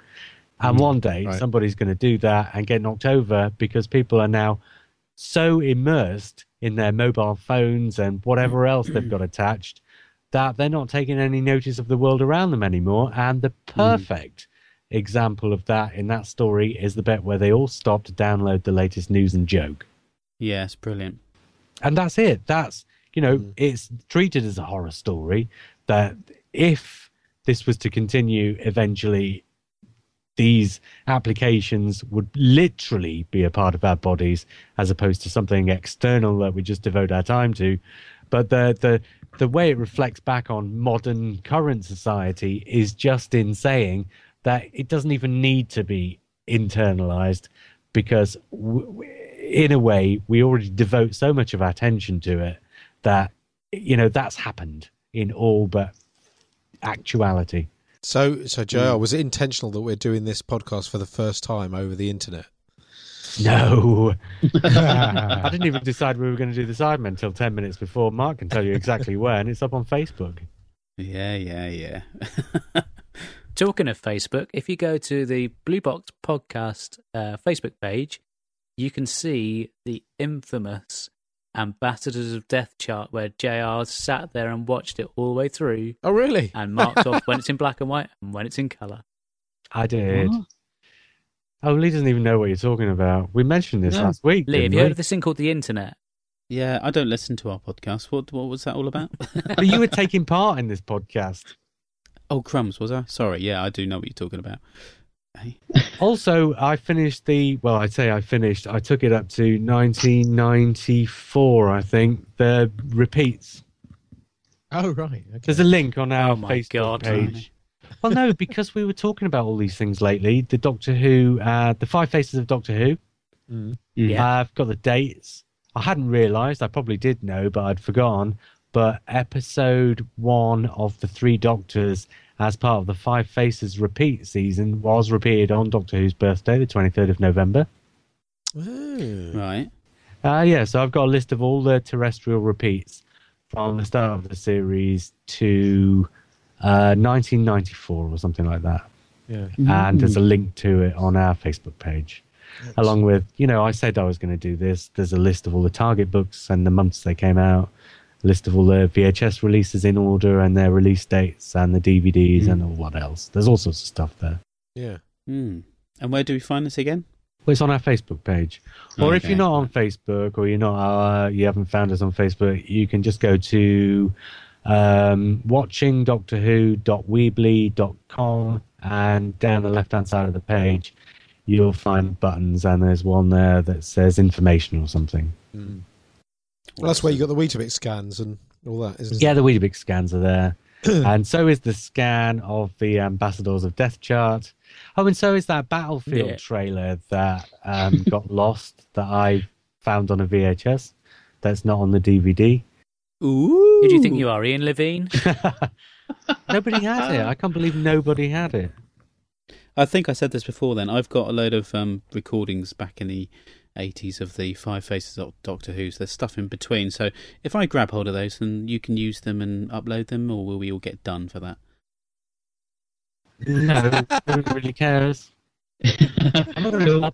And one day somebody's going to do that and get knocked over because people are now so immersed in their mobile phones and whatever else they've got attached that they're not taking any notice of the world around them anymore. And the perfect example of that in that story is the bit where they all stop to download the latest news and joke. Yeah, it's brilliant. And that's it. That's, you know, it's treated as a horror story that if this was to continue eventually, these applications would literally be a part of our bodies as opposed to something external that we just devote our time to. But the way it reflects back on modern current society is just in saying that it doesn't even need to be internalized because in a way we already devote so much of our attention to it that, you know, that's happened in all but actuality. So JR, was it intentional that we're doing this podcast for the first time over the internet? No. I didn't even decide we were going to do the Cybermen until 10 minutes before. Mark can tell you exactly where, and it's up on Facebook. Yeah. Talking of Facebook, if you go to the Blue Box Podcast Facebook page, you can see the infamous Ambassadors of Death chart where JR sat there and watched it all the way through. Oh, really? And marked off when it's in black and white and when it's in colour. I did. What? Oh, Lee doesn't even know what you're talking about. We mentioned this last week. Lee, have you heard of this thing called the internet? Yeah, I don't listen to our podcast. What was that all about? But you were taking part in this podcast. Oh, crumbs, was I? Sorry, yeah, I do know what you're talking about. Hey. Also, I took it up to 1994, I think, the repeats. Oh, right. Okay. There's a link on our Facebook page. Well, no, because we were talking about all these things lately. The Doctor Who, the Five Faces of Doctor Who. Yeah. I've got the dates. I hadn't realised. I probably did know, but I'd forgotten. But episode 1 of the Three Doctors as part of the Five Faces repeat season was repeated on Doctor Who's birthday, the 23rd of November. Ooh. Right. So I've got a list of all the terrestrial repeats from the start of the series to 1994 or something like that. Yeah. And there's a link to it on our Facebook page. Excellent. Along with, you know, I said I was going to do this. There's a list of all the Target books and the months they came out. List of all the VHS releases in order and their release dates and the DVDs and all what else. There's all sorts of stuff there. Yeah. And where do we find this again? Well, it's on our Facebook page. Or if you're not on Facebook, or you're not, you haven't found us on Facebook, you can just go to watchingdoctorwho.weebly.com, and down the left-hand side of the page, you'll find buttons, and there's one there that says information or something. Mm. Well, that's where you got the Weetabix scans and all that, isn't it? Yeah, the Weetabix scans are there. And so is the scan of the Ambassadors of Death chart. Oh, and so is that Battlefield trailer that got lost that I found on a VHS that's not on the DVD. Ooh. Who do you think you are, Ian Levine? Nobody had it. I can't believe nobody had it. I think I said this before then. I've got a load of recordings back in the 80s of the Five Faces of Doctor Who's. There's stuff in between. So if I grab hold of those, then you can use them and upload them, or will we all get done for that? No, nobody really cares. I'm not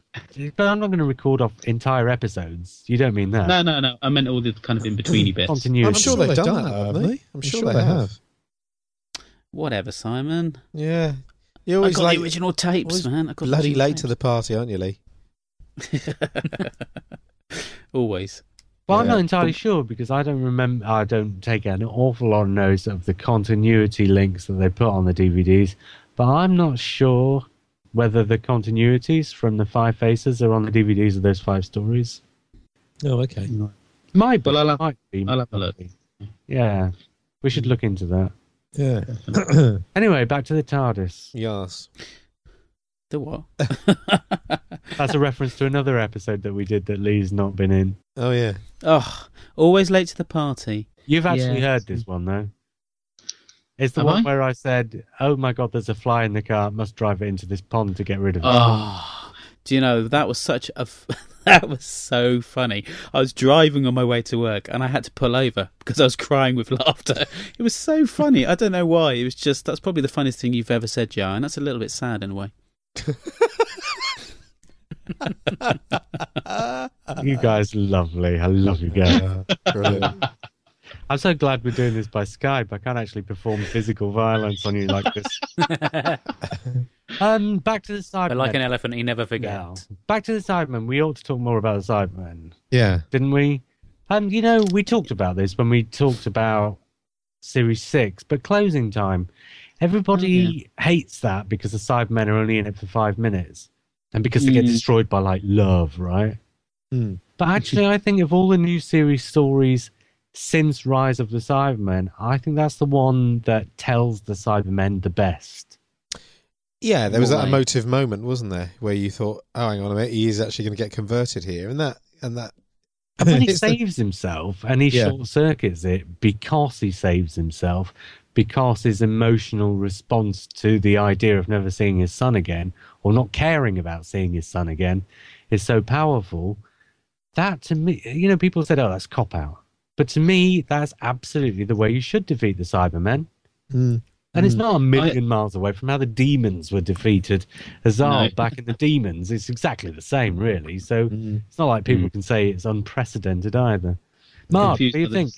going to record off entire episodes. You don't mean that? No, no, no. I meant all the kind of in-betweeny bits. Continuity. I'm sure they've done that, haven't they? I'm sure they have. Whatever, Simon. Yeah. I got the original tapes, man. I got bloody late tapes. To the party, aren't you, Lee? Always. Well, yeah. I'm not entirely sure, because I don't remember. I don't take an awful lot of notes of the continuity links that they put on the DVDs, but I'm not sure whether the continuities from the Five Faces are on the DVDs of those five stories. Oh, okay. Might be. Well, I'll have a look. Yeah, we should look into that. Yeah. Anyway, back to the TARDIS. Yes. The what? That's a reference to another episode that we did that Lee's not been in. Oh, yeah. Oh, always late to the party. You've actually heard this one, though. It's the one where I said, oh my God, there's a fly in the car. Must drive it into this pond to get rid of it. Oh, do you know, that was such a... That was so funny. I was driving on my way to work and I had to pull over because I was crying with laughter. It was so funny. I don't know why. It was just, that's probably the funniest thing you've ever said, Jar, and that's a little bit sad in a way. You guys are lovely. I love you guys. Brilliant. I'm so glad we're doing this by Skype. I can't actually perform physical violence on you like this. Back to the Cybermen. But like an elephant, he never forgets. No. Back to the Cybermen. We ought to talk more about the Cybermen. Yeah. Didn't we? You know, we talked about this when we talked about Series 6, but closing time. Everybody hates that because the Cybermen are only in it for 5 minutes. And because they get destroyed by, like, love, right? Mm. But actually, I think of all the new series stories since Rise of the Cybermen, I think that's the one that tells the Cybermen the best. Yeah, there was that emotive moment, wasn't there, where you thought, "Oh, hang on a minute, he is actually going to get converted here," and that. And when he saves himself, and he short circuits it because he saves himself, because his emotional response to the idea of never seeing his son again, or not caring about seeing his son again, is so powerful. That, to me, you know, people said, "Oh, that's cop out," but to me, that's absolutely the way you should defeat the Cybermen. Mm. And it's not a million miles away from how the demons were defeated. Azar back in the demons, it's exactly the same, really. So it's not like people can say it's unprecedented either. Mark, what do you think?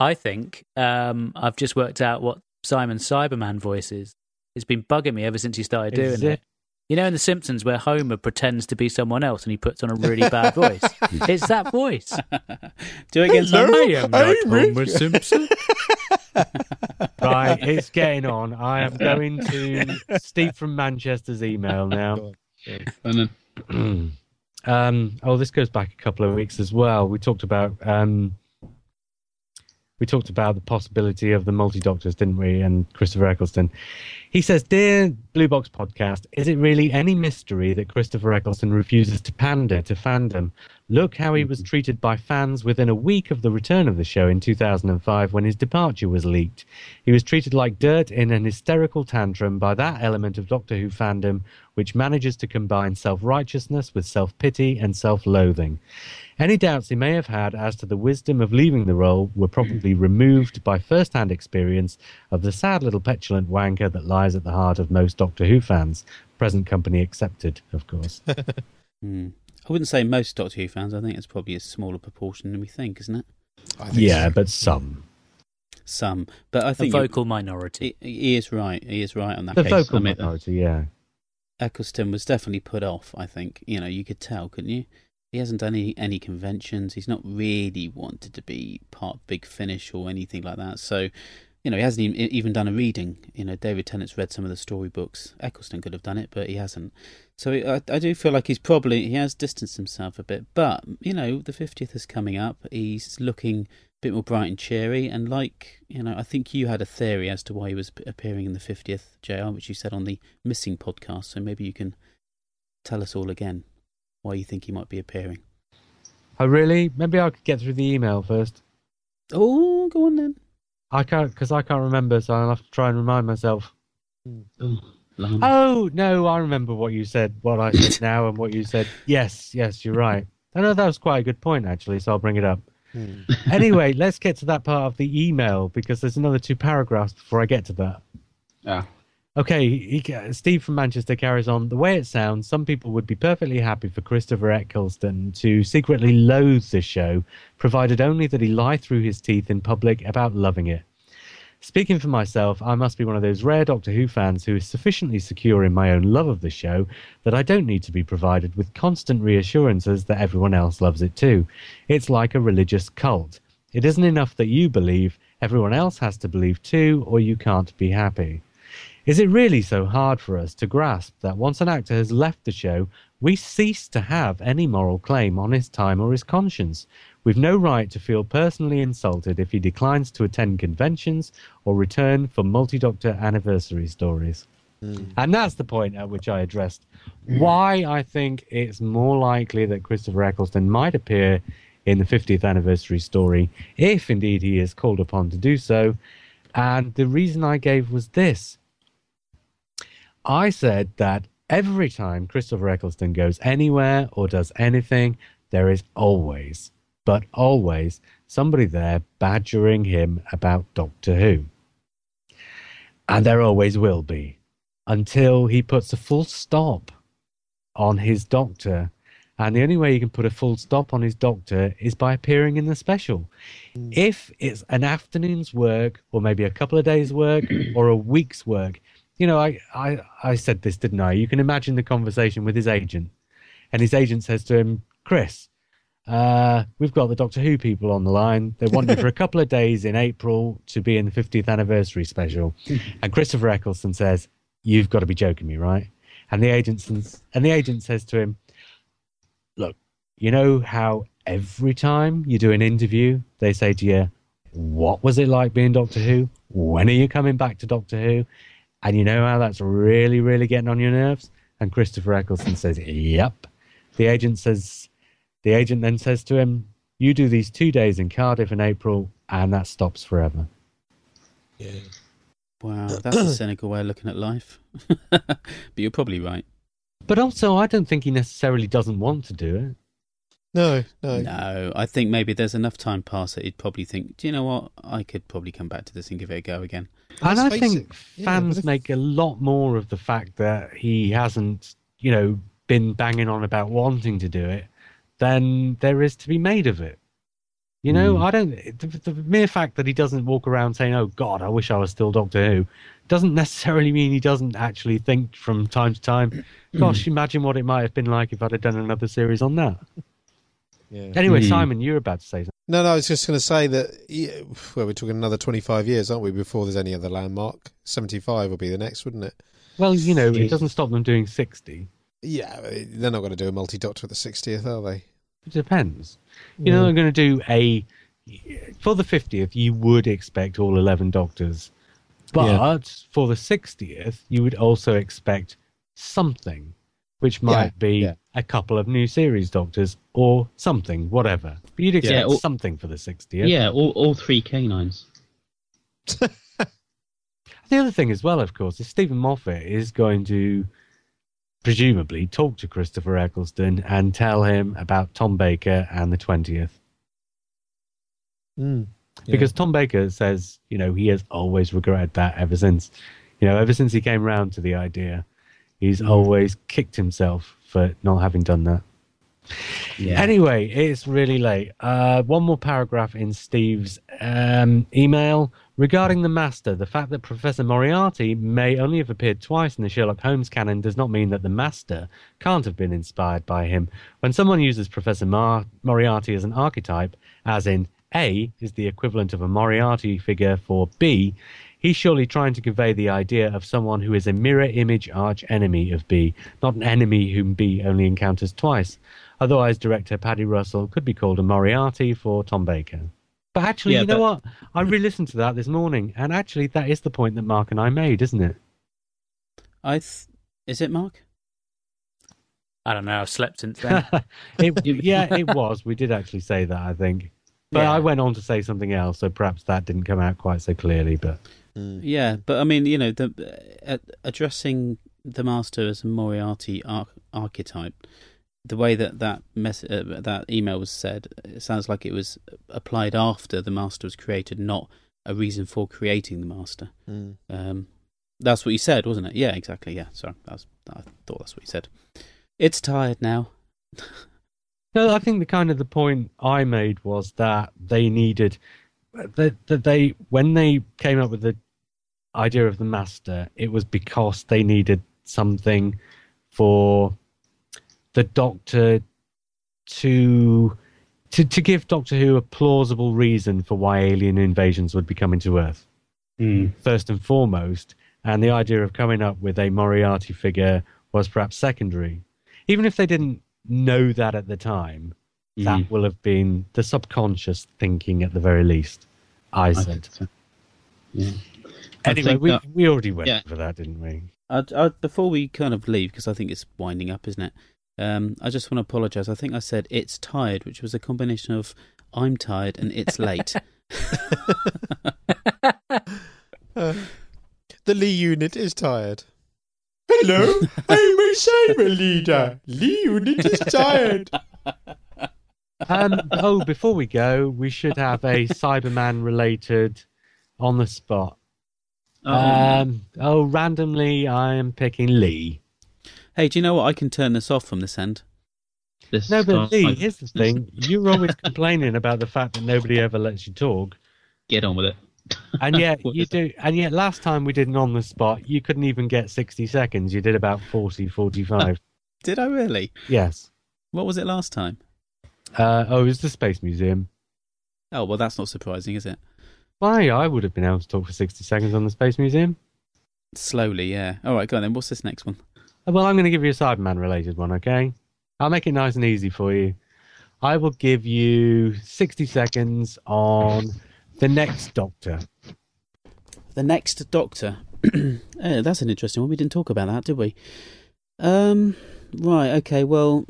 I think I've just worked out what Simon's Cyberman voice is. It's been bugging me ever since he started doing it. You know, in The Simpsons, where Homer pretends to be someone else and he puts on a really bad voice. It's that voice. Do it again. I am not Homer Simpson. Right, it's getting on. I am going to Steve from Manchester's email now. This goes back a couple of weeks as well. We talked about the possibility of the multi-doctors, didn't we? And Christopher Eccleston. He says, "Dear Blue Box Podcast, is it really any mystery that Christopher Eccleston refuses to pander to fandom? Look how he was treated by fans within a week of the return of the show in 2005 when his departure was leaked. He was treated like dirt in an hysterical tantrum by that element of Doctor Who fandom which manages to combine self-righteousness with self-pity and self-loathing. Any doubts he may have had as to the wisdom of leaving the role were probably removed by first-hand experience of the sad little petulant wanker that lies at the heart of most Doctor Who fans, present company excepted, of course." I wouldn't say most Doctor Who fans. I think it's probably a smaller proportion than we think, isn't it? I think so. But some. Some. But I think... The vocal minority. He is right on that case. The vocal minority, yeah. Eccleston was definitely put off, I think. You know, you could tell, couldn't you? He hasn't done any conventions. He's not really wanted to be part of Big Finish or anything like that. So, you know, he hasn't even done a reading. You know, David Tennant's read some of the storybooks. Eccleston could have done it, but he hasn't. So I do feel like he has distanced himself a bit. But, you know, the 50th is coming up. He's looking a bit more bright and cheery. And like, you know, I think you had a theory as to why he was appearing in the 50th, JR, which you said on the Missing podcast. So maybe you can tell us all again why you think he might be appearing. Oh, really? Maybe I could get through the email first. Oh, go on then. I can't, because I can't remember, so I'll have to try and remind myself. Ooh, oh, no, I remember what you said, what I said now, and what you said. Yes, you're right. I know that was quite a good point, actually, so I'll bring it up. Anyway, let's get to that part of the email, because there's another two paragraphs before I get to that. Yeah. Okay, Steve from Manchester carries on. The way it sounds, some people would be perfectly happy for Christopher Eccleston to secretly loathe the show, provided only that he lie through his teeth in public about loving it. Speaking for myself, I must be one of those rare Doctor Who fans who is sufficiently secure in my own love of the show that I don't need to be provided with constant reassurances that everyone else loves it too. It's like a religious cult. It isn't enough that you believe, everyone else has to believe too, or you can't be happy. Is it really so hard for us to grasp that once an actor has left the show, we cease to have any moral claim on his time or his conscience? We've no right to feel personally insulted if he declines to attend conventions or return for multi-doctor anniversary stories. And that's the point at which I addressed why I think it's more likely that Christopher Eccleston might appear in the 50th anniversary story, if indeed he is called upon to do so. And the reason I gave was this. I said that every time Christopher Eccleston goes anywhere or does anything, there is always, but always, somebody there badgering him about Doctor Who. And there always will be, until he puts a full stop on his Doctor. And the only way you can put a full stop on his Doctor is by appearing in the special. If it's an afternoon's work, or maybe a couple of days' work, or a week's work. You know, I said this, didn't I? You can imagine the conversation with his agent. And his agent says to him, Chris, we've got the Doctor Who people on the line. They want you for a couple of days in April to be in the 50th anniversary special. And Christopher Eccleston says, you've got to be joking me, right? And the agent says to him, look, you know how every time you do an interview, they say to you, what was it like being Doctor Who? When are you coming back to Doctor Who? And you know how that's really, really getting on your nerves? And Christopher Eccleston says, yep. The agent then says to him, you do these 2 days in Cardiff in April, and that stops forever. Yeah. Wow, that's a cynical way of looking at life. But you're probably right. But also, I don't think he necessarily doesn't want to do it. No, I think maybe there's enough time past that he'd probably think, do you know what, I could probably come back to this and give it a go again. And I think fans make a lot more of the fact that he hasn't, you know, been banging on about wanting to do it than there is to be made of it. You know, I don't. The mere fact that he doesn't walk around saying, oh God, I wish I was still Doctor Who, doesn't necessarily mean he doesn't actually think from time to time, gosh, imagine what it might have been like if I'd have done another series on that. Yeah. Anyway, Simon, you were about to say something. No, I was just going to say that, well, we're talking another 25 years, aren't we, before there's any other landmark. 75 will be the next, wouldn't it? Well, you know, it doesn't stop them doing 60. Yeah, they're not going to do a multi-doctor at the 60th, are they? It depends. You know, they're going to do for the 50th, you would expect all 11 doctors. But for the 60th, you would also expect something, which might be a couple of new series doctors or something, whatever. But you'd expect something for the 60th. Yeah, all three canines. The other thing as well, of course, is Stephen Moffat is going to presumably talk to Christopher Eccleston and tell him about Tom Baker and the 20th. Because Tom Baker says, you know, he has always regretted that ever since. You know, ever since he came round to the idea, he's always kicked himself for not having done that. Yeah. Anyway, it's really late. One more paragraph in Steve's email. Regarding the Master, the fact that Professor Moriarty may only have appeared twice in the Sherlock Holmes canon does not mean that the Master can't have been inspired by him. When someone uses Professor Moriarty as an archetype, as in A is the equivalent of a Moriarty figure for B, he's surely trying to convey the idea of someone who is a mirror image arch-enemy of B, not an enemy whom B only encounters twice. Otherwise, director Paddy Russell could be called a Moriarty for Tom Baker. But actually, yeah, you know what? I re-listened to that this morning, and actually that is the point that Mark and I made, isn't it? Is it, Mark? I don't know. I've slept since then. Yeah, it was. We did actually say that, I think. But yeah. I went on to say something else, so perhaps that didn't come out quite so clearly. But yeah, but I mean, you know, addressing the Master as a Moriarty archetype, the way that that email was said, it sounds like it was applied after the Master was created, not a reason for creating the Master. Mm. That's what you said, wasn't it? Yeah, exactly. Yeah, sorry, I thought that's what you said. It's tired now. No, I think the point I made was that they needed that they when they came up with the idea of the Master, it was because they needed something for the Doctor to give Doctor Who a plausible reason for why alien invasions would be coming to Earth, first and foremost, and the idea of coming up with a Moriarty figure was perhaps secondary. Even if they didn't know that at the time, that will have been the subconscious thinking at the very least, I said. So. Yeah. Anyway, we already went for that, didn't we? Before we kind of leave, because I think it's winding up, isn't it? I just want to apologise. I think I said it's tired, which was a combination of I'm tired and it's late. The Lee unit is tired. Hello, I'm a cyber leader. Lee unit is tired. Before we go, we should have a Cyberman related on the spot. Randomly, I am picking Lee. Hey, do you know what? I can turn this off from this end. No, but Lee, here's the thing. You're always complaining about the fact that nobody ever lets you talk. Get on with it. And yet you do. And yet last time we did an on the spot, you couldn't even get 60 seconds. You did about 40, 45. Did I really? Yes. What was it last time? It was the Space Museum. Oh, well, that's not surprising, is it? Why? I would have been able to talk for 60 seconds on the Space Museum. Slowly, yeah. All right, go on then. What's this next one? Well, I'm going to give you a Cyberman-related one, okay? I'll make it nice and easy for you. I will give you 60 seconds on... The Next Doctor. The Next Doctor. Oh, that's an interesting one. We didn't talk about that, did we? Right, okay, well...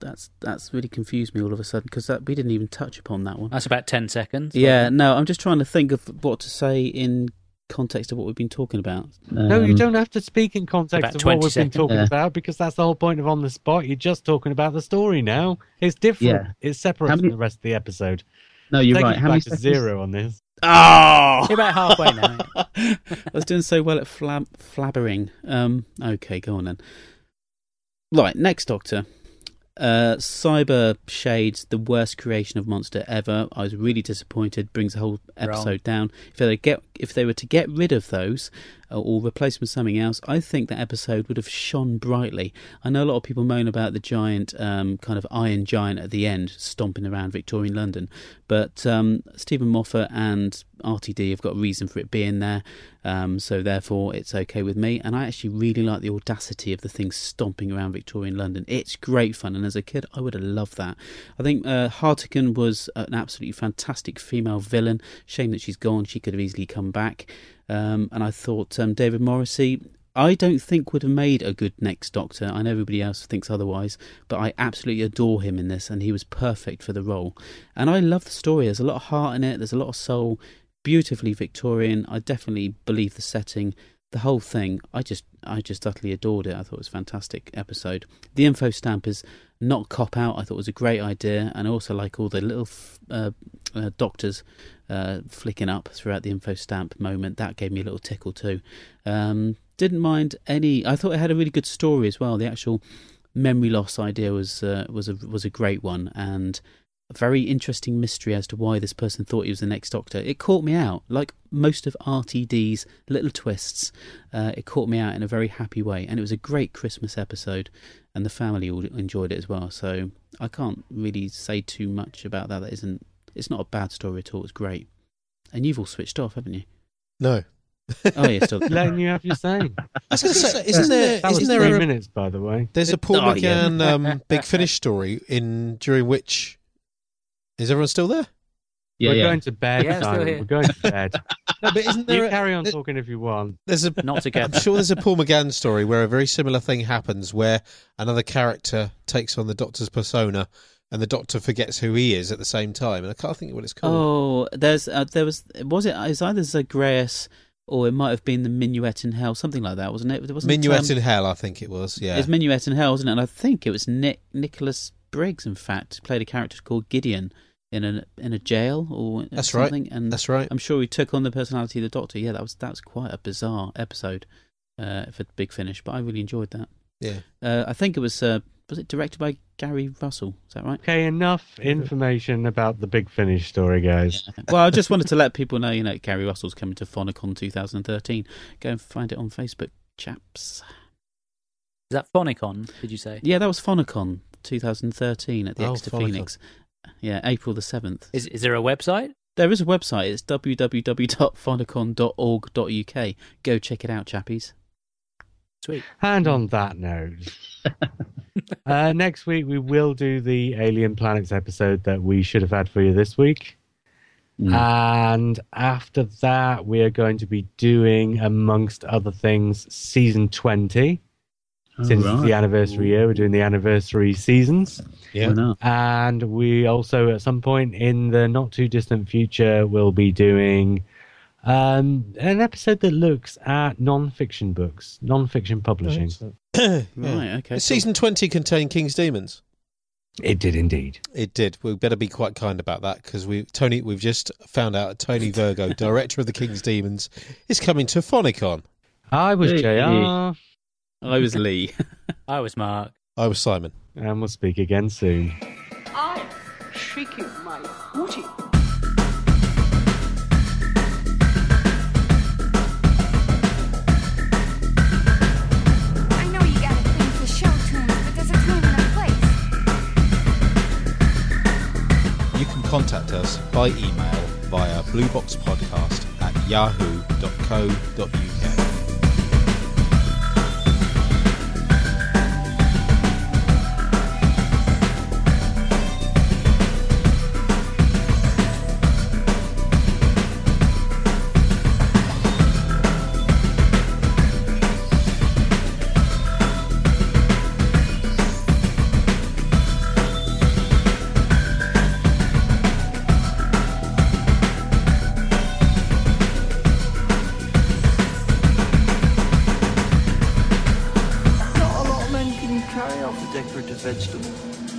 That's really confused me all of a sudden, because we didn't even touch upon that one. That's about 10 seconds. Yeah, no, I'm just trying to think of what to say in context of what we've been talking about. No, you don't have to speak in context of what we've been talking about, because that's the whole point of On the Spot. You're just talking about the story now. It's different. Yeah. It's separate from the rest of the episode. No, you're right. How many back to zero on this? Oh! You're about halfway now. I was doing so well at flabbering. Okay, go on then. Right, Next Doctor. Cyber Shades, the worst creation of monster ever. I was really disappointed. Brings the whole episode down. If they were to get rid of those or replace them with something else, I think that episode would have shone brightly. I know a lot of people moan about the giant, kind of iron giant at the end stomping around Victorian London, but Stephen Moffat and RTD have got a reason for it being there, so therefore it's okay with me. And I actually really like the audacity of the thing stomping around Victorian London. It's great fun, and as a kid I would have loved that. I think Hartigan was an absolutely fantastic female villain. Shame that she's gone. She could have easily come back. And I thought David Morrissey, I don't think would have made a good Next Doctor. I know everybody else thinks otherwise, but I absolutely adore him in this, and he was perfect for the role. And I love the story. There's a lot of heart in it. There's a lot of soul. Beautifully Victorian. I definitely believe the setting, the whole thing. I just utterly adored it. I thought it was a fantastic episode. The info stamp is not cop out. I thought it was a great idea, and I also like all the little doctors flicking up throughout the info stamp moment. That gave me a little tickle too. Didn't mind any. I thought it had a really good story as well. The actual memory loss idea was a great one, and a very interesting mystery as to why this person thought he was the next Doctor. It caught me out, like most of RTD's little twists. It caught me out in a very happy way, and it was a great Christmas episode, and the family all enjoyed it as well. So I can't really say too much about that. It's not a bad story at all. It's great. And you've all switched off, haven't you? No. Oh, yeah, still letting you have your say. I was going to say, isn't there 3 minutes, by the way? There's a Paul McGann Big Finish story during which. Is everyone still there? Yeah, we're going to bed. Yeah, still here. We're going to bed. No, but isn't there? You carry on talking if you want. There's a not together. I'm sure there's a Paul McGann story where a very similar thing happens, where another character takes on the Doctor's persona, and the Doctor forgets who he is at the same time. And I can't think of what it's called. Oh, it was either Zagreus. Or it might have been the Minuet in Hell, something like that, wasn't it? Minuet in Hell, I think it was, yeah. It was Minuet in Hell, wasn't it? And I think it was Nicholas Briggs, in fact, played a character called Gideon in a jail or that's something. Right. And that's right. I'm sure he took on the personality of the Doctor. Yeah, that was quite a bizarre episode for Big Finish, but I really enjoyed that. Yeah. I think it was it directed by Gary Russell? Is that right? Okay, enough information about the Big Finish story, guys. Yeah. Well, I just wanted to let people know, Gary Russell's coming to Phonicon 2013. Go and find it on Facebook, chaps. Is that Phonicon, did you say? Yeah, that was Phonicon 2013 at the Exeter Phoenix. Yeah, April the 7th. Is there a website? There is a website. It's www.phonicon.org.uk. Go check it out, chappies. Sweet. And on that note, next week we will do the Alien Planets episode that we should have had for you this week. Mm. And after that, we are going to be doing, amongst other things, season 20. It's the anniversary year, we're doing the anniversary seasons. Yeah. And we also, at some point in the not too distant future, will be doing an episode that looks at non-fiction books, non-fiction publishing. Yeah. Right, okay. Did season 20 contain King's Demons? It did indeed. It did. We better be quite kind about that, because we've just found out Tony Virgo, director of the King's Demons, is coming to Phonicon. I was JR. I was Lee. I was Mark. I was Simon. And we'll speak again soon. I'm shaking my booty. Contact us by email via blueboxpodcast@yahoo.co.uk. Carry off the decorative vegetable.